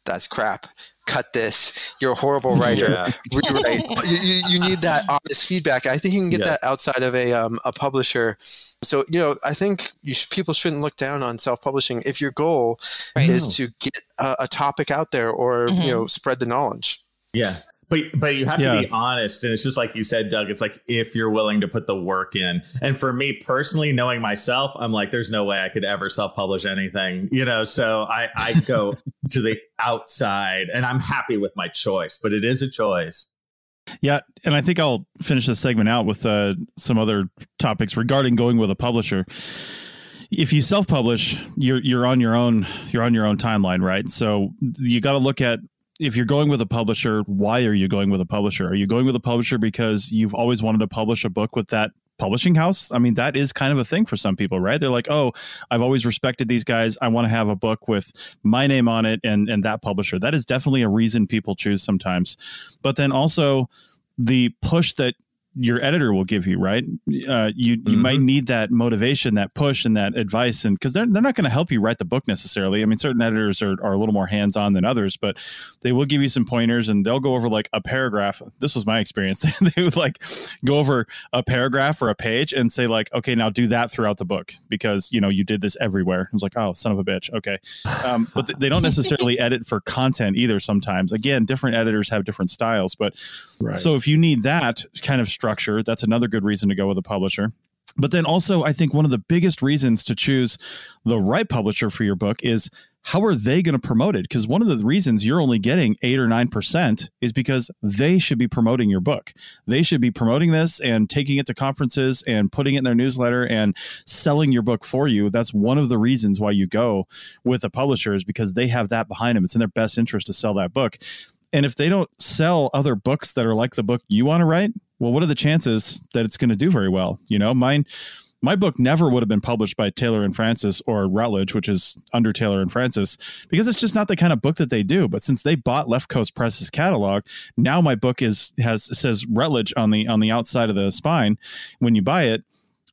that's crap. Cut this. You're a horrible writer. Yeah. Rewrite. you, you, you need that honest feedback. I think you can get yeah. that outside of a um, a publisher. So you know, I think you sh- people shouldn't look down on self-publishing if your goal right. is to get a, a topic out there or mm-hmm. you know spread the knowledge. Yeah, but but you have yeah. to be honest, and it's just like you said, Doug. It's like if you're willing to put the work in. And for me personally, knowing myself, I'm like, there's no way I could ever self-publish anything. You know, so I I go to the outside, and I'm happy with my choice, but it is a choice. Yeah. And I think I'll finish this segment out with uh, some other topics regarding going with a publisher. If you self-publish, you're, you're on your own, you're on your own timeline, right? So you got to look at, if you're going with a publisher, why are you going with a publisher? Are you going with a publisher because you've always wanted to publish a book with that publishing house? I mean, that is kind of a thing for some people, right? They're like, oh, I've always respected these guys. I want to have a book with my name on it and, and that publisher. That is definitely a reason people choose sometimes. But then also the push that your editor will give you, right? Uh, you you mm-hmm. might need that motivation, that push and that advice. And because they're, they're not going to help you write the book necessarily. I mean, certain editors are, are a little more hands-on than others, but they will give you some pointers and they'll go over like a paragraph. This was my experience. They would like go over a paragraph or a page and say like, okay, now do that throughout the book because, you know, you did this everywhere. I was like, oh, son of a bitch. Okay. Um, but th- they don't necessarily edit for content either sometimes. Again, different editors have different styles, but right. so if you need that kind of structure, that's another good reason to go with a publisher. But then also, I think one of the biggest reasons to choose the right publisher for your book is how are they going to promote it? Because one of the reasons you're only getting eight or nine percent is because they should be promoting your book. They should be promoting this and taking it to conferences and putting it in their newsletter and selling your book for you. That's one of the reasons why you go with a publisher is because they have that behind them. It's in their best interest to sell that book. And if they don't sell other books that are like the book you want to write, well, what are the chances that it's going to do very well? You know, mine, my book never would have been published by Taylor and Francis or Routledge, which is under Taylor and Francis, because it's just not the kind of book that they do. But since they bought Left Coast Press's catalog, now my book is has says Routledge on the on the outside of the spine when you buy it.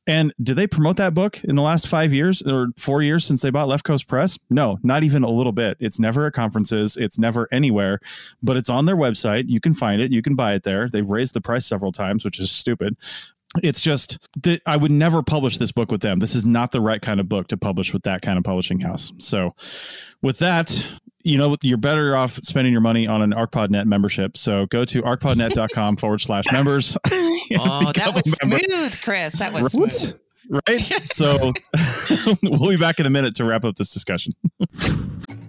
And did they promote that book in the last five years or four years since they bought Left Coast Press? No, not even a little bit. It's never at conferences. It's never anywhere, but it's on their website. You can find it. You can buy it there. They've raised the price several times, which is stupid. It's just that I would never publish this book with them. This is not the right kind of book to publish with that kind of publishing house. So with that, you know, you're better off spending your money on an ArcPodNet membership. So go to arcpodnet dot com forward slash members. Oh, that was smooth, Chris. That was right? smooth. Right? So we'll be back in a minute to wrap up this discussion.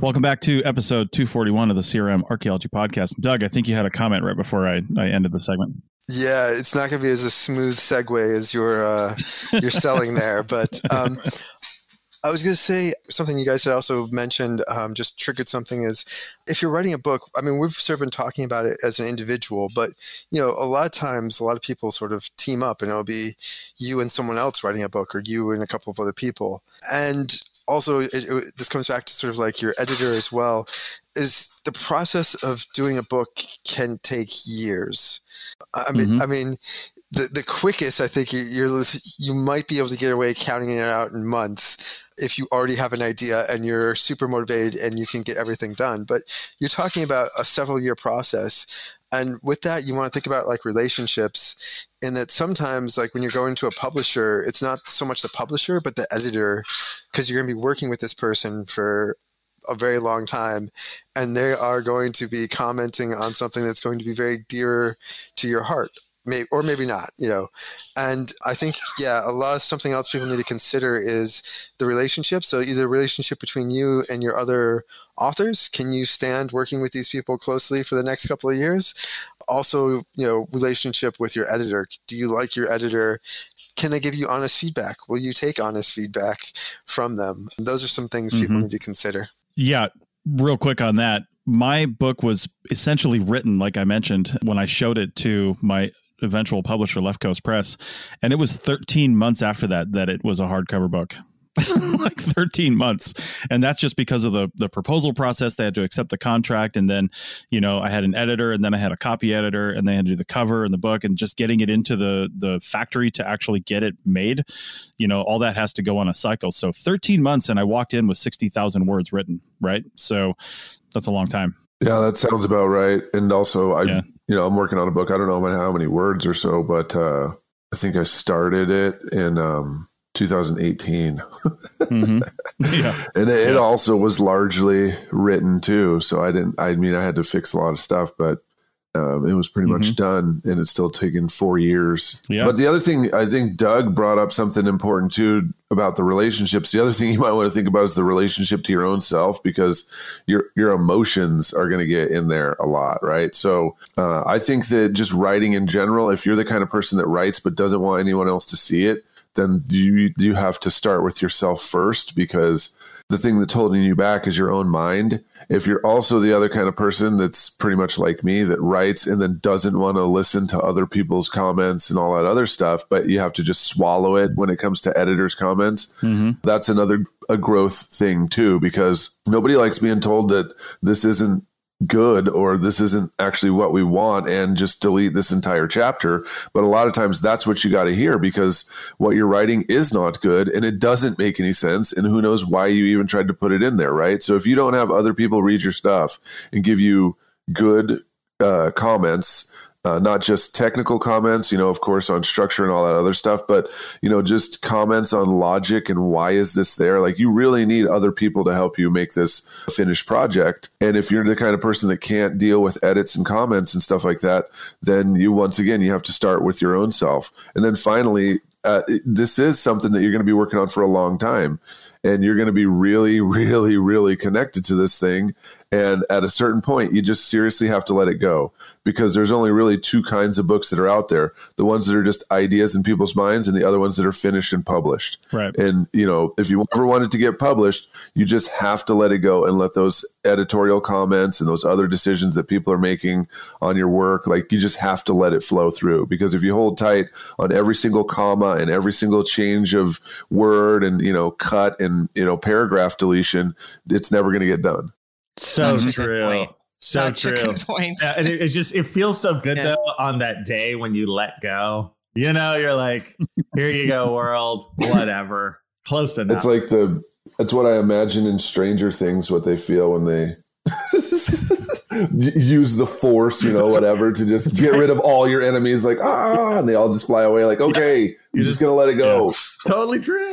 Welcome back to episode two forty-one of the C R M Archaeology Podcast. Doug, I think you had a comment right before I, I ended the segment. Yeah, it's not going to be as a smooth segue as you're uh, you're selling there, but um, I was going to say something you guys had also mentioned, um, just triggered something. Is if you're writing a book, I mean, we've sort of been talking about it as an individual, but you know, a lot of times, a lot of people sort of team up, and it'll be you and someone else writing a book, or you and a couple of other people. And also, it, it, this comes back to sort of like your editor as well. Is the process of doing a book can take years. I mean, mm-hmm. I mean, the the quickest I think you, you're you might be able to get away counting it out in months if you already have an idea and you're super motivated and you can get everything done. But you're talking about a several year process, and with that, you want to think about like relationships. And that sometimes, like when you're going to a publisher, it's not so much the publisher but the editor, because you're going to be working with this person for a very long time, and they are going to be commenting on something that's going to be very dear to your heart. Maybe, or maybe not, you know. And I think, yeah, a lot of something else people need to consider is the relationship. So either relationship between you and your other authors. Can you stand working with these people closely for the next couple of years? Also, you know, relationship with your editor. Do you like your editor? Can they give you honest feedback? Will you take honest feedback from them? Those are some things mm-hmm. people need to consider. Yeah. Real quick on that. My book was essentially written, like I mentioned, when I showed it to my eventual publisher, Left Coast Press. And it was thirteen months after that, that it was a hardcover book, like thirteen months. And that's just because of the the proposal process. They had to accept the contract. And then, you know, I had an editor and then I had a copy editor and they had to do the cover and the book and just getting it into the, the factory to actually get it made. You know, all that has to go on a cycle. So thirteen months and I walked in with sixty thousand words written. Right. So that's a long time. Yeah, that sounds about right. And also I, yeah. you know, I'm working on a book. I don't know how many words or so, but uh, I think I started it in um, two thousand eighteen. Mm-hmm. Yeah. And it, yeah. it also was largely written too. So I didn't, I mean, I had to fix a lot of stuff, but um, it was pretty mm-hmm. much done and it's still taken four years. Yeah. But the other thing, I think Doug brought up something important too about the relationships. The other thing you might want to think about is the relationship to your own self, because your your emotions are going to get in there a lot, right? So uh, I think that just writing in general, if you're the kind of person that writes but doesn't want anyone else to see it, then you you have to start with yourself first, because the thing that's holding you back is your own mind. If you're also the other kind of person that's pretty much like me, that writes and then doesn't want to listen to other people's comments and all that other stuff, but you have to just swallow it when it comes to editors' comments, mm-hmm. that's another a growth thing too, because nobody likes being told that this isn't good or this isn't actually what we want and just delete this entire chapter. But a lot of times that's what you got to hear, because what you're writing is not good and it doesn't make any sense. And who knows why you even tried to put it in there, right? So if you don't have other people read your stuff and give you good uh, comments, uh, not just technical comments, you know, of course, on structure and all that other stuff, but, you know, just comments on logic and why is this there? Like, you really need other people to help you make this finished project. And if you're the kind of person that can't deal with edits and comments and stuff like that, then you, once again, you have to start with your own self. And then finally, uh, this is something that you're going to be working on for a long time. And you're going to be really, really, really connected to this thing. And at a certain point, you just seriously have to let it go, because there's only really two kinds of books that are out there. The ones that are just ideas in people's minds and the other ones that are finished and published. Right. And, you know, if you ever wanted to get published, you just have to let it go and let those editorial comments and those other decisions that people are making on your work, like, you just have to let it flow through. Because if you hold tight on every single comma and every single change of word and, you know, cut and, you know, paragraph deletion, it's never going to get done. So Such true. So Such true. A good point. Yeah, and it, it just, it feels so good yes. though, on that day when you let go, you know, you're like, here you go, world, whatever. Close enough. It's like the, that's what I imagine in Stranger Things, what they feel when they use the force, you know, whatever, to just get rid of all your enemies. Like, ah, and they all just fly away. Like, okay, yeah. you're just, just going to let it go. Yeah. Totally true.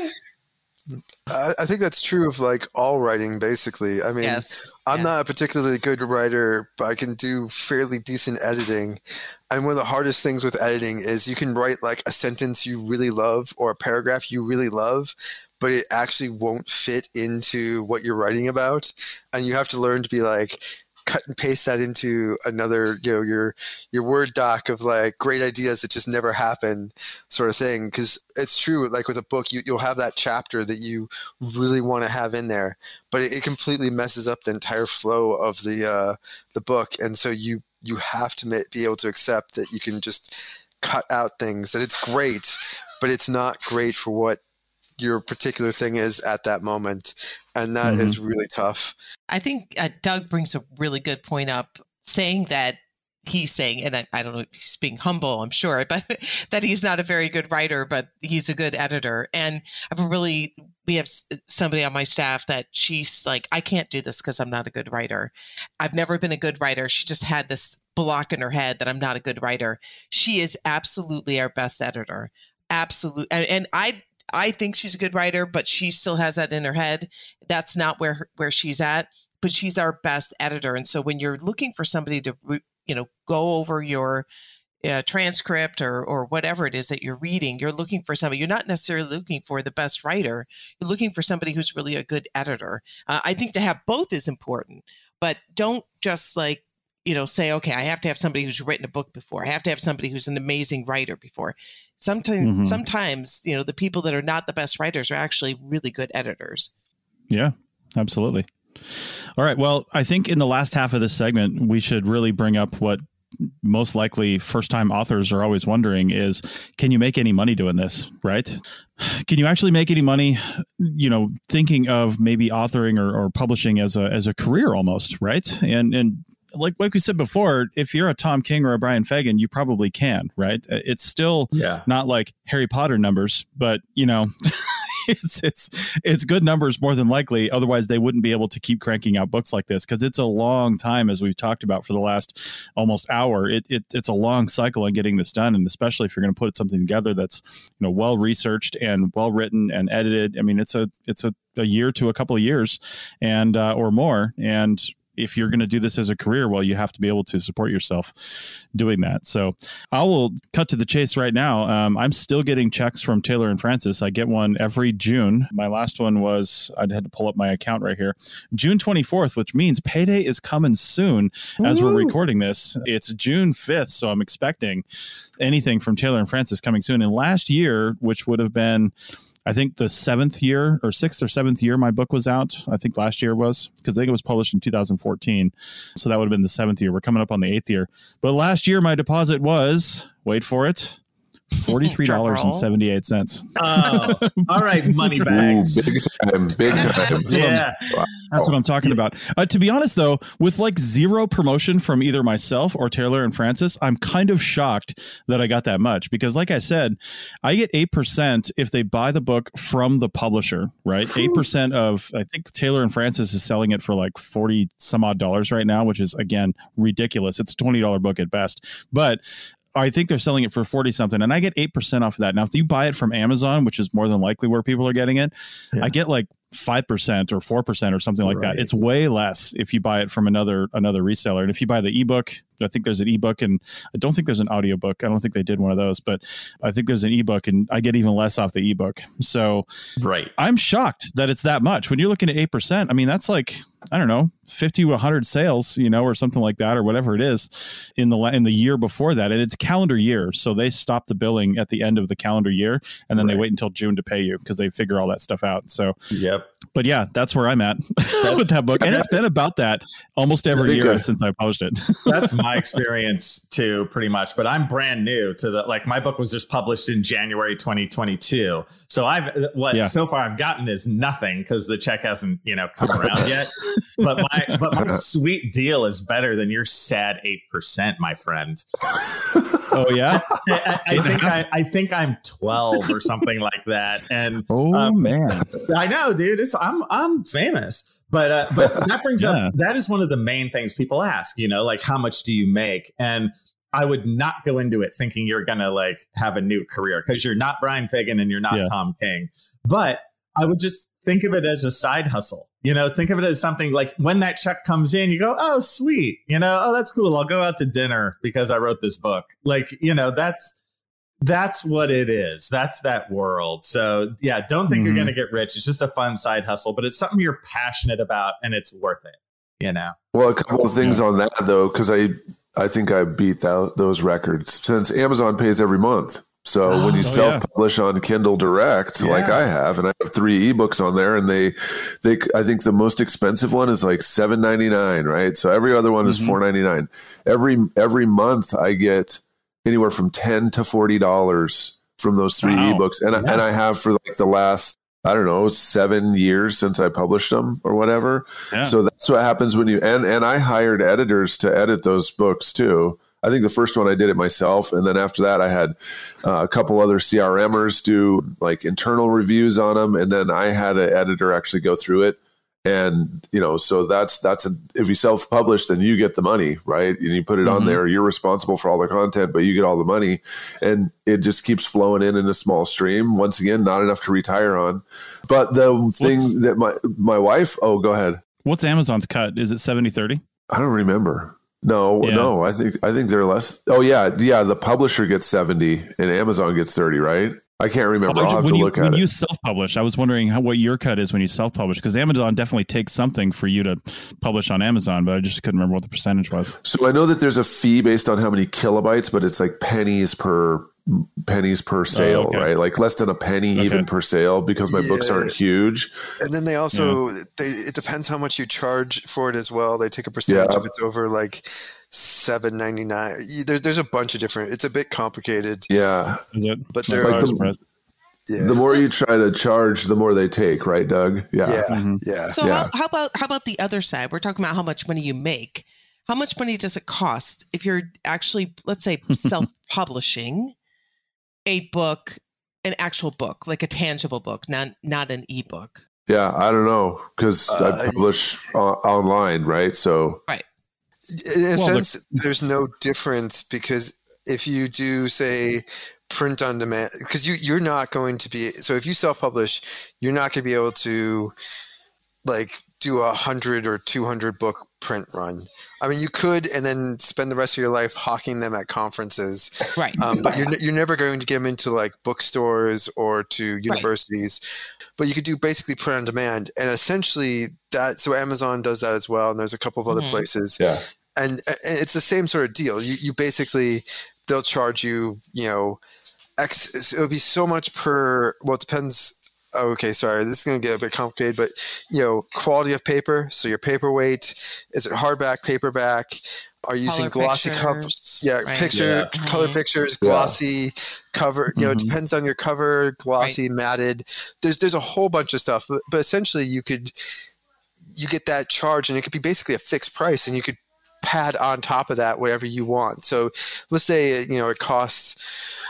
I think that's true of like all writing, basically. I mean, yes. I'm yeah. not a particularly good writer, but I can do fairly decent editing. And one of the hardest things with editing is you can write like a sentence you really love or a paragraph you really love, but it actually won't fit into what you're writing about. And you have to learn to be like, cut and paste that into another, you know, your your Word doc of like great ideas that just never happen, sort of thing. Because it's true, like with a book, you, you'll have that chapter that you really want to have in there, but it, it completely messes up the entire flow of the uh, the book. And so you you have to ma- be able to accept that you can just cut out things. That it's great, but it's not great for what your particular thing is at that moment. And that mm-hmm. is really tough. I think uh, Doug brings a really good point up, saying that he's saying, and I, I don't know, he's being humble, I'm sure, but that he's not a very good writer, but he's a good editor. And I've really, we have somebody on my staff that she's like, I can't do this because I'm not a good writer. I've never been a good writer. She just had this block in her head that I'm not a good writer. She is absolutely our best editor. Absolutely. And, and I, I think she's a good writer, but she still has that in her head. That's not where her, where she's at, but she's our best editor. And so when you're looking for somebody to, you know, go over your uh, transcript or or whatever it is that you're reading, you're looking for somebody. You're not necessarily looking for the best writer. You're looking for somebody who's really a good editor. Uh, I think to have both is important, but don't just like, you know, say, okay, I have to have somebody who's written a book before. I have to have somebody who's an amazing writer before. Sometimes, mm-hmm. sometimes, you know, the people that are not the best writers are actually really good editors. Yeah, absolutely. All right. Well, I think in the last half of this segment, we should really bring up what most likely first-time authors are always wondering is, can you make any money doing this, right? Can you actually make any money, you know, thinking of maybe authoring or, or publishing as a as a career almost, right? And and like like we said before, if you're a Tom King or a Brian Fagan, you probably can, right? It's still yeah. not like Harry Potter numbers, but, you know... It's it's it's good numbers more than likely. Otherwise, they wouldn't be able to keep cranking out books like this because it's a long time, as we've talked about for the last almost hour. It, it it's a long cycle in getting this done, and especially if you're going to put something together that's, you know, well researched and well written and edited. I mean, it's a it's a, a year to a couple of years and uh, or more. And if you're going to do this as a career, well, you have to be able to support yourself doing that. So I will cut to the chase right now. Um, I'm still getting checks from Taylor and Francis. I get one every June. My last one was, I had to pull up my account right here, June twenty-fourth, which means payday is coming soon as Ooh. We're recording this. It's June fifth, so I'm expecting anything from Taylor and Francis coming soon. And last year, which would have been, I think the seventh year or sixth or seventh year my book was out. I think last year was, because I think it was published in two thousand fourteen. So that would have been the seventh year. We're coming up on the eighth year. But last year, my deposit was, wait for it, forty-three dollars and seventy-eight cents. Oh, all right, money bags. Ooh, big time, big time. Yeah. Wow. That's what I'm talking about. Uh, to be honest, though, with like zero promotion from either myself or Taylor and Francis, I'm kind of shocked that I got that much because, like I said, I get eight percent if they buy the book from the publisher, right? eight percent of, I think Taylor and Francis is selling it for like forty some odd dollars right now, which is, again, ridiculous. It's a twenty dollar book at best. But I think they're selling it for forty something and I get eight percent off of that. Now, if you buy it from Amazon, which is more than likely where people are getting it, yeah. I get like five percent or four percent or something like right. that. It's way less if you buy it from another another reseller. And if you buy the ebook, I think there's an ebook and I don't think there's an audiobook. I don't think they did one of those, but I think there's an ebook and I get even less off the ebook. So right. I'm shocked that it's that much. When you're looking at eight percent, I mean, that's like, I don't know, fifty to one hundred sales, you know, or something like that, or whatever it is in the in the year before that. And it's calendar year. So they stop the billing at the end of the calendar year and then right. they wait until June to pay you because they figure all that stuff out. So, yep. But yeah, that's where I'm at with that book. And it's been about that almost every year good. Since I published it. That's my experience too, pretty much. But I'm brand new to the, like my book was just published in January twenty twenty-two. So I've, what yeah. so far I've gotten is nothing because the check hasn't, you know, come around yet. But my but my sweet deal is better than your sad eight percent, my friend. Oh, yeah. I, I think I, I think I'm twelve or something like that. And oh, um, man, I know, dude, it's I'm I'm famous. But uh, but that brings yeah. up that is one of the main things people ask, you know, like, how much do you make? And I would not go into it thinking you're going to like have a new career because you're not Brian Fagan and you're not yeah. Tom King. But I would just think of it as a side hustle. You know, think of it as something like when that check comes in, you go, oh, sweet. You know, oh, that's cool. I'll go out to dinner because I wrote this book. Like, you know, that's that's what it is. That's that world. So, yeah, don't think mm-hmm. you're going to get rich. It's just a fun side hustle, but it's something you're passionate about and it's worth it. You know, well, a couple of things on that, though, because I I think I beat th- those records since Amazon pays every month. So oh, when you oh, self-publish yeah. on Kindle Direct, yeah. like I have, and I have three ebooks on there, and they, they, I think the most expensive one is like seven ninety-nine, right? So every other one mm-hmm. is four ninety-nine. Every every month I get anywhere from ten to forty dollars from those three wow. ebooks, and yeah. I, and I have for like the last, I don't know, seven years since I published them or whatever. Yeah. So that's what happens when you and and I hired editors to edit those books too. I think the first one I did it myself. And then after that, I had uh, a couple other C R Mers do like internal reviews on them. And then I had an editor actually go through it. And, you know, so that's, that's, a, if you self-publish, then you get the money, right? And you put it mm-hmm. on there, you're responsible for all the content, but you get all the money and it just keeps flowing in in a small stream. Once again, not enough to retire on. But the What's, thing that my, my wife, oh, go ahead. What's Amazon's cut? Is it seventy thirty? I don't remember. No, yeah. no, I think I think they're less. Oh yeah, yeah. The publisher gets seventy and Amazon gets thirty, right? I can't remember. I'll have to look at it. When you self-publish, I was wondering how, what your cut is when you self-publish, because Amazon definitely takes something for you to publish on Amazon, but I just couldn't remember what the percentage was. So I know that there's a fee based on how many kilobytes, but it's like pennies per pennies per sale, oh, okay. right? Like less than a penny okay. even per sale, because my yeah. books aren't huge. And then they also, yeah. they it depends how much you charge for it as well. They take a percentage yeah. if it's over like seven ninety-nine. There's there's a bunch of different. It's a bit complicated. Yeah, is it? But there like are. The, yeah. the more you try to charge, the more they take, right, Doug? Yeah, yeah. Mm-hmm. yeah. So yeah. How, how about how about the other side? We're talking about how much money you make. How much money does it cost if you're actually, let's say, self-publishing a book, an actual book, like a tangible book, not not an ebook? Yeah, I don't know, because uh, I publish uh, online, right? So right. In a well, sense, there's no difference, because if you do, say, print on demand, because you, you're not going to be, so if you self-publish, you're not going to be able to like do a hundred or two hundred book print run. I mean, you could, and then spend the rest of your life hawking them at conferences. Right. Um, but you're, you're never going to get them into like bookstores or to universities, right. But you could do basically print on demand. And essentially that, so Amazon does that as well. And there's a couple of other mm-hmm. places. Yeah. And, and it's the same sort of deal. You, you basically, they'll charge you, you know, X, it'll be so much per, well, it depends. Oh, okay, sorry, this is going to get a bit complicated, but, you know, quality of paper. So your paperweight, is it hardback, paperback? Are you using glossy covers? Yeah, right. picture, yeah. color pictures, glossy yeah. cover. Mm-hmm. You know, it depends on your cover, glossy, right. matted. There's there's a whole bunch of stuff, but, but essentially you could, you get that charge, and it could be basically a fixed price, and you could pad on top of that whatever you want. So let's say, you know, it costs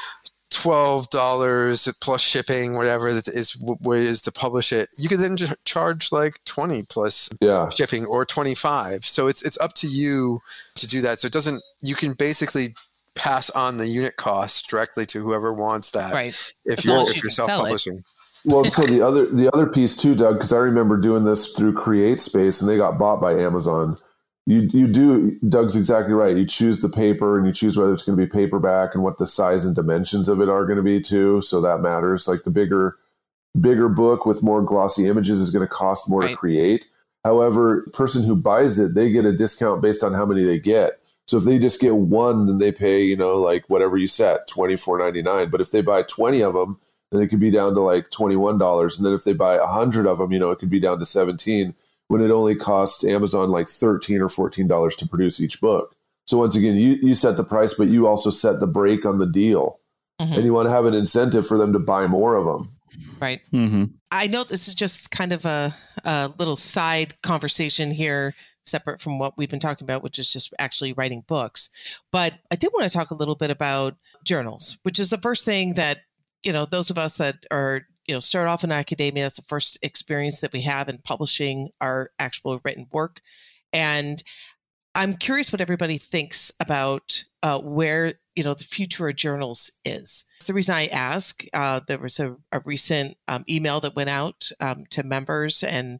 twelve dollars plus shipping, whatever that is, what is to publish it. You could then j- charge like twenty plus yeah. shipping, or twenty-five. So it's it's up to you to do that. So it doesn't. You can basically pass on the unit cost directly to whoever wants that. Right. If as you're if you you're self-publishing. Well, so the other the other piece too, Doug, because I remember doing this through CreateSpace, and they got bought by Amazon. You you do, Doug's exactly right. You choose the paper, and you choose whether it's going to be paperback and what the size and dimensions of it are going to be too. So that matters. Like the bigger, bigger book with more glossy images is going to cost more right. to create. However, the person who buys it, they get a discount based on how many they get. So if they just get one, then they pay, you know, like whatever you set, twenty-four ninety-nine. But if they buy twenty of them, then it could be down to like twenty-one dollars. And then if they buy one hundred of them, you know, it could be down to seventeen dollars. When it only costs Amazon like thirteen or fourteen dollars to produce each book. So once again, you, you set the price, but you also set the break on the deal. Mm-hmm. And you want to have an incentive for them to buy more of them. Right. Mm-hmm. I know this is just kind of a, a little side conversation here, separate from what we've been talking about, which is just actually writing books. But I did want to talk a little bit about journals, which is the first thing that, you know, those of us that are, you know, start off in academia, that's the first experience that we have in publishing our actual written work. And I'm curious what everybody thinks about uh, where, you know, the future of journals is. That's the reason I ask. Uh, there was a, a recent um, email that went out um, to members and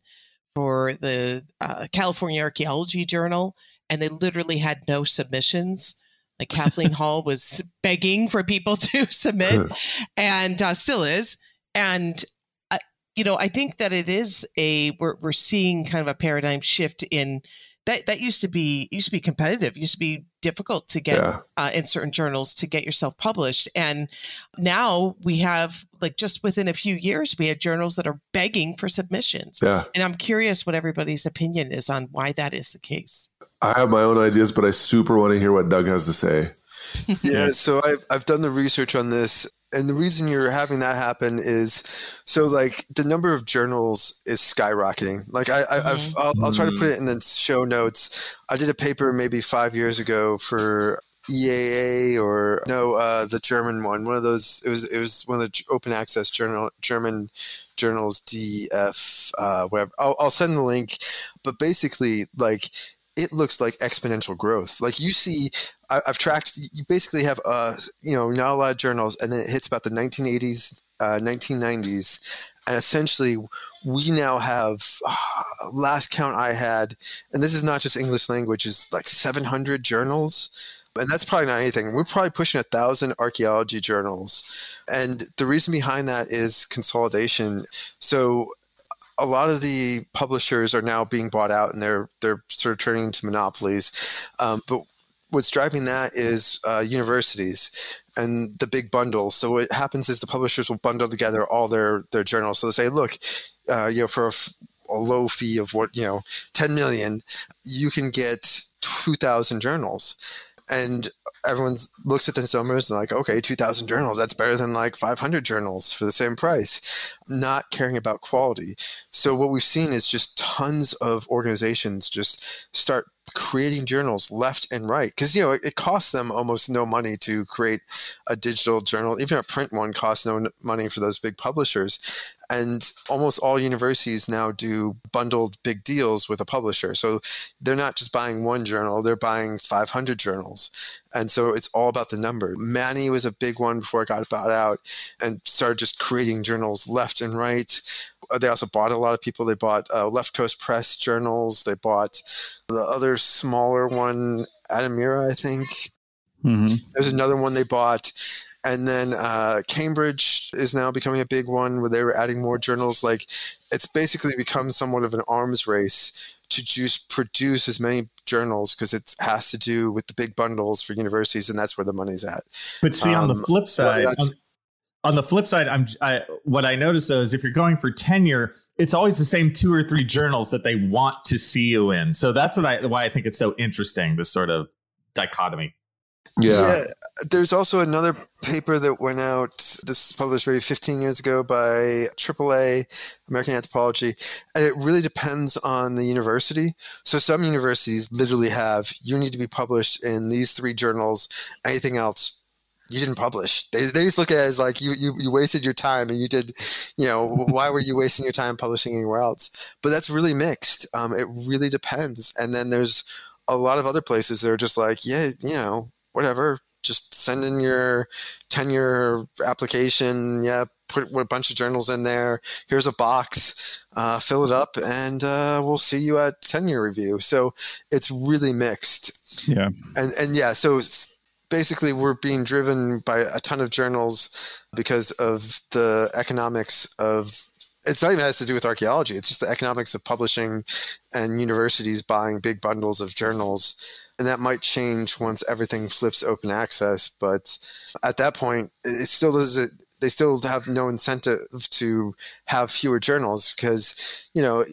for the uh, California Archaeology Journal, and they literally had no submissions. Like Kathleen Hall was begging for people to submit and uh, still is. And, uh, you know, I think that it is a, we're, we're seeing kind of a paradigm shift in that, that used to be, used to be competitive, used to be difficult to get yeah. uh, in certain journals to get yourself published. And now we have, like, just within a few years, we have journals that are begging for submissions. Yeah. And I'm curious what everybody's opinion is on why that is the case. I have my own ideas, but I super want to hear what Doug has to say. yeah. So I've, I've done the research on this. And the reason you're having that happen is, so like the number of journals is skyrocketing. Like I, I, I've, I'll, I'll try to put it in the show notes. I did a paper maybe five years ago for E A A or no, uh, the German one. One of those. It was it was one of the open access journal German journals, D F uh, whatever. I'll, I'll send the link. But basically, like, it looks like exponential growth. Like you see. I've tracked, you basically have, uh, you know, not a lot of journals, and then it hits about the nineteen eighties, uh, nineteen nineties, And essentially, we now have, uh, last count I had, and this is not just English language, is like seven hundred journals. And that's probably not anything. We're probably pushing a thousand archaeology journals. And the reason behind that is consolidation. So a lot of the publishers are now being bought out and they're they're sort of turning into monopolies. Um, but what's driving that is uh, universities and the big bundles. So what happens is the publishers will bundle together all their, their journals. So they'll say, look, uh, you know, for a, a low fee of what, you know, ten million, you can get two thousand journals. And everyone looks at the numbers and like, okay, two thousand journals, that's better than like five hundred journals for the same price, not caring about quality. So what we've seen is just tons of organizations just start creating journals left and right. Because, you know, it, it costs them almost no money to create a digital journal. Even a print one costs no money for those big publishers. And almost all universities now do bundled big deals with a publisher. So they're not just buying one journal, they're buying five hundred journals. And so it's all about the number. Manny was a big one before it got bought out and started just creating journals left and right. They also bought a lot of people. They bought uh, Left Coast Press journals. They bought the other smaller one, Adamira, I think. Mm-hmm. There's another one they bought. And then uh, Cambridge is now becoming a big one where they were adding more journals. Like, it's basically become somewhat of an arms race to just produce as many journals because it has to do with the big bundles for universities, and that's where the money's at. But see, um, on the flip side, well, on, on the flip side, I'm I, what I noticed though is if you're going for tenure, it's always the same two or three journals that they want to see you in. So that's what I why I think it's so interesting, this sort of dichotomy. Yeah. yeah. There's also another paper that went out, this was published maybe fifteen years ago by triple A, American Anthropology, and it really depends on the university. So some universities literally have, you need to be published in these three journals, anything else you didn't publish. They, they just look at it as like you, you you wasted your time and you did, you know, why were you wasting your time publishing anywhere else? But that's really mixed. Um, it really depends. And then there's a lot of other places that are just like, yeah, you know, whatever, just send in your tenure application. Yeah, put a bunch of journals in there. Here's a box, uh, fill it up, and uh, we'll see you at tenure review. So it's really mixed. Yeah, and and yeah, so basically we're being driven by a ton of journals because of the economics of. It's not even has to do with archaeology. It's just the economics of publishing and universities buying big bundles of journals. And that might change once everything flips open access. But at that point, it still doesn't, they still have no incentive to have fewer journals because, you know,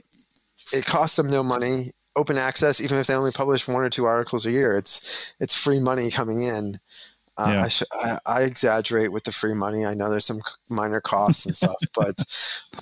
it costs them no money. Open access, even if they only publish one or two articles a year, it's it's free money coming in. Uh, yeah. I, sh- I, I exaggerate with the free money. I know there's some minor costs and stuff, but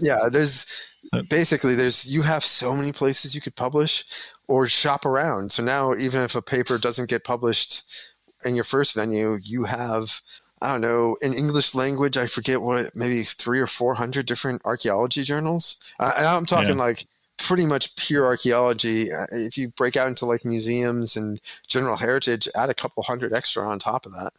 yeah, there's basically there's you have so many places you could publish or shop around. So now, even if a paper doesn't get published in your first venue, you have I don't know in English language. I forget what maybe three or four hundred different archaeology journals. Uh, and I'm talking yeah. like. Pretty much pure archaeology. If you break out into like museums and general heritage, add a couple hundred extra on top of that.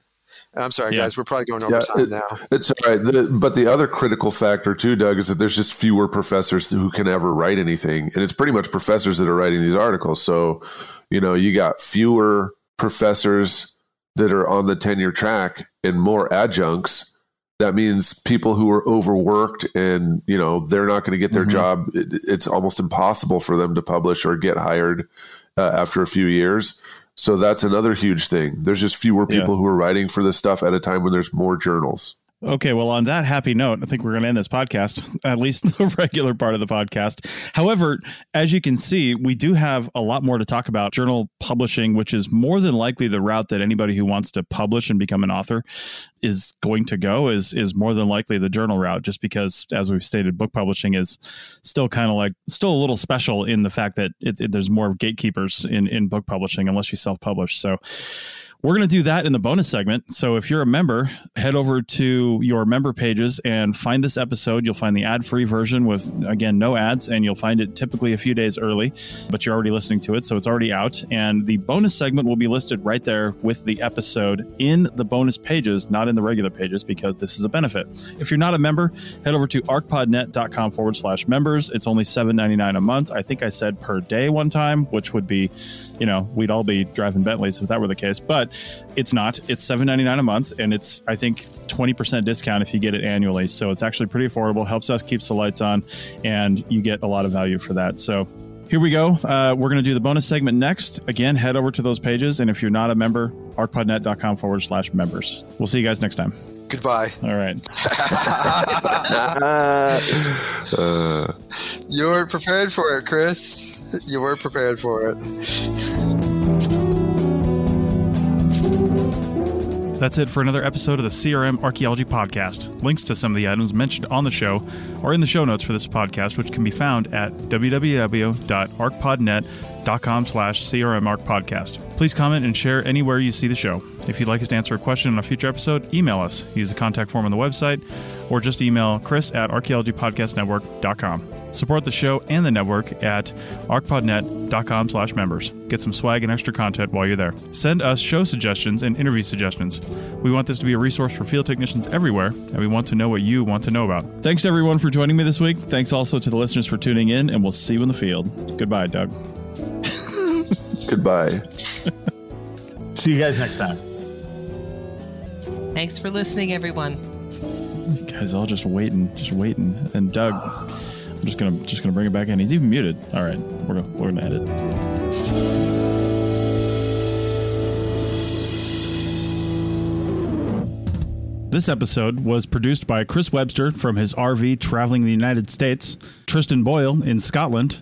And I'm sorry, yeah. guys, we're probably going over yeah, time it, now. It's all right. The, but the other critical factor too, Doug, is that there's just fewer professors who can ever write anything. And it's pretty much professors that are writing these articles. So, you know, you got fewer professors that are on the tenure track and more adjuncts. That means people who are overworked and, you know, they're not going to get their mm-hmm. job. It, it's almost impossible for them to publish or get hired uh, after a few years. So that's another huge thing. There's just fewer people yeah. who are writing for this stuff at a time when there's more journals. Okay, well, on that happy note, I think we're going to end this podcast, at least the regular part of the podcast. However, as you can see, we do have a lot more to talk about journal publishing, which is more than likely the route that anybody who wants to publish and become an author is going to go is, is more than likely the journal route, just because, as we've stated, book publishing is still kind of like still a little special in the fact that it, it, there's more gatekeepers in, in book publishing unless you self-publish. So We're going to do that in the bonus segment. So if you're a member, head over to your member pages and find this episode. You'll find the ad-free version with, again, no ads, and you'll find it typically a few days early, but you're already listening to it, so it's already out. And the bonus segment will be listed right there with the episode in the bonus pages, not in the regular pages, because this is a benefit. If you're not a member, head over to arcpodnet.com forward slash members. It's only seven ninety-nine a month. I think I said per day one time, which would be, you know, we'd all be driving Bentleys if that were the case, but it's not. It's seven ninety-nine a month, and it's, I think, twenty percent discount if you get it annually. So it's actually pretty affordable, helps us, keeps the lights on, and you get a lot of value for that. So here we go. Uh, we're going to do the bonus segment next. Again, head over to those pages. And if you're not a member, arcpodnet.com forward slash members. We'll see you guys next time. Goodbye. All right. uh, you weren't prepared for it, Chris. You weren't prepared for it. That's it for another episode of the C R M Archaeology Podcast. Links to some of the items mentioned on the show are in the show notes for this podcast, which can be found at www.arcpodnet.com slash CRMArcPodcast. Please comment and share anywhere you see the show. If you'd like us to answer a question on a future episode, email us. Use the contact form on the website, or just email Chris at archaeology podcast network dot com. Support the show and the network at arcpodnet.com slash members. Get some swag and extra content while you're there. Send us show suggestions and interview suggestions. We want this to be a resource for field technicians everywhere, and we want to know what you want to know about. Thanks, everyone, for joining me this week. Thanks also to the listeners for tuning in, and we'll see you in the field. Goodbye, Doug. Goodbye. See you guys next time. Thanks for listening, everyone. You guys all just waiting, just waiting. And Doug... I'm just gonna just gonna bring it back in. He's even muted. All right, we're gonna we're gonna edit. This episode was produced by Chris Webster from his R V traveling the United States, Tristan Boyle in Scotland,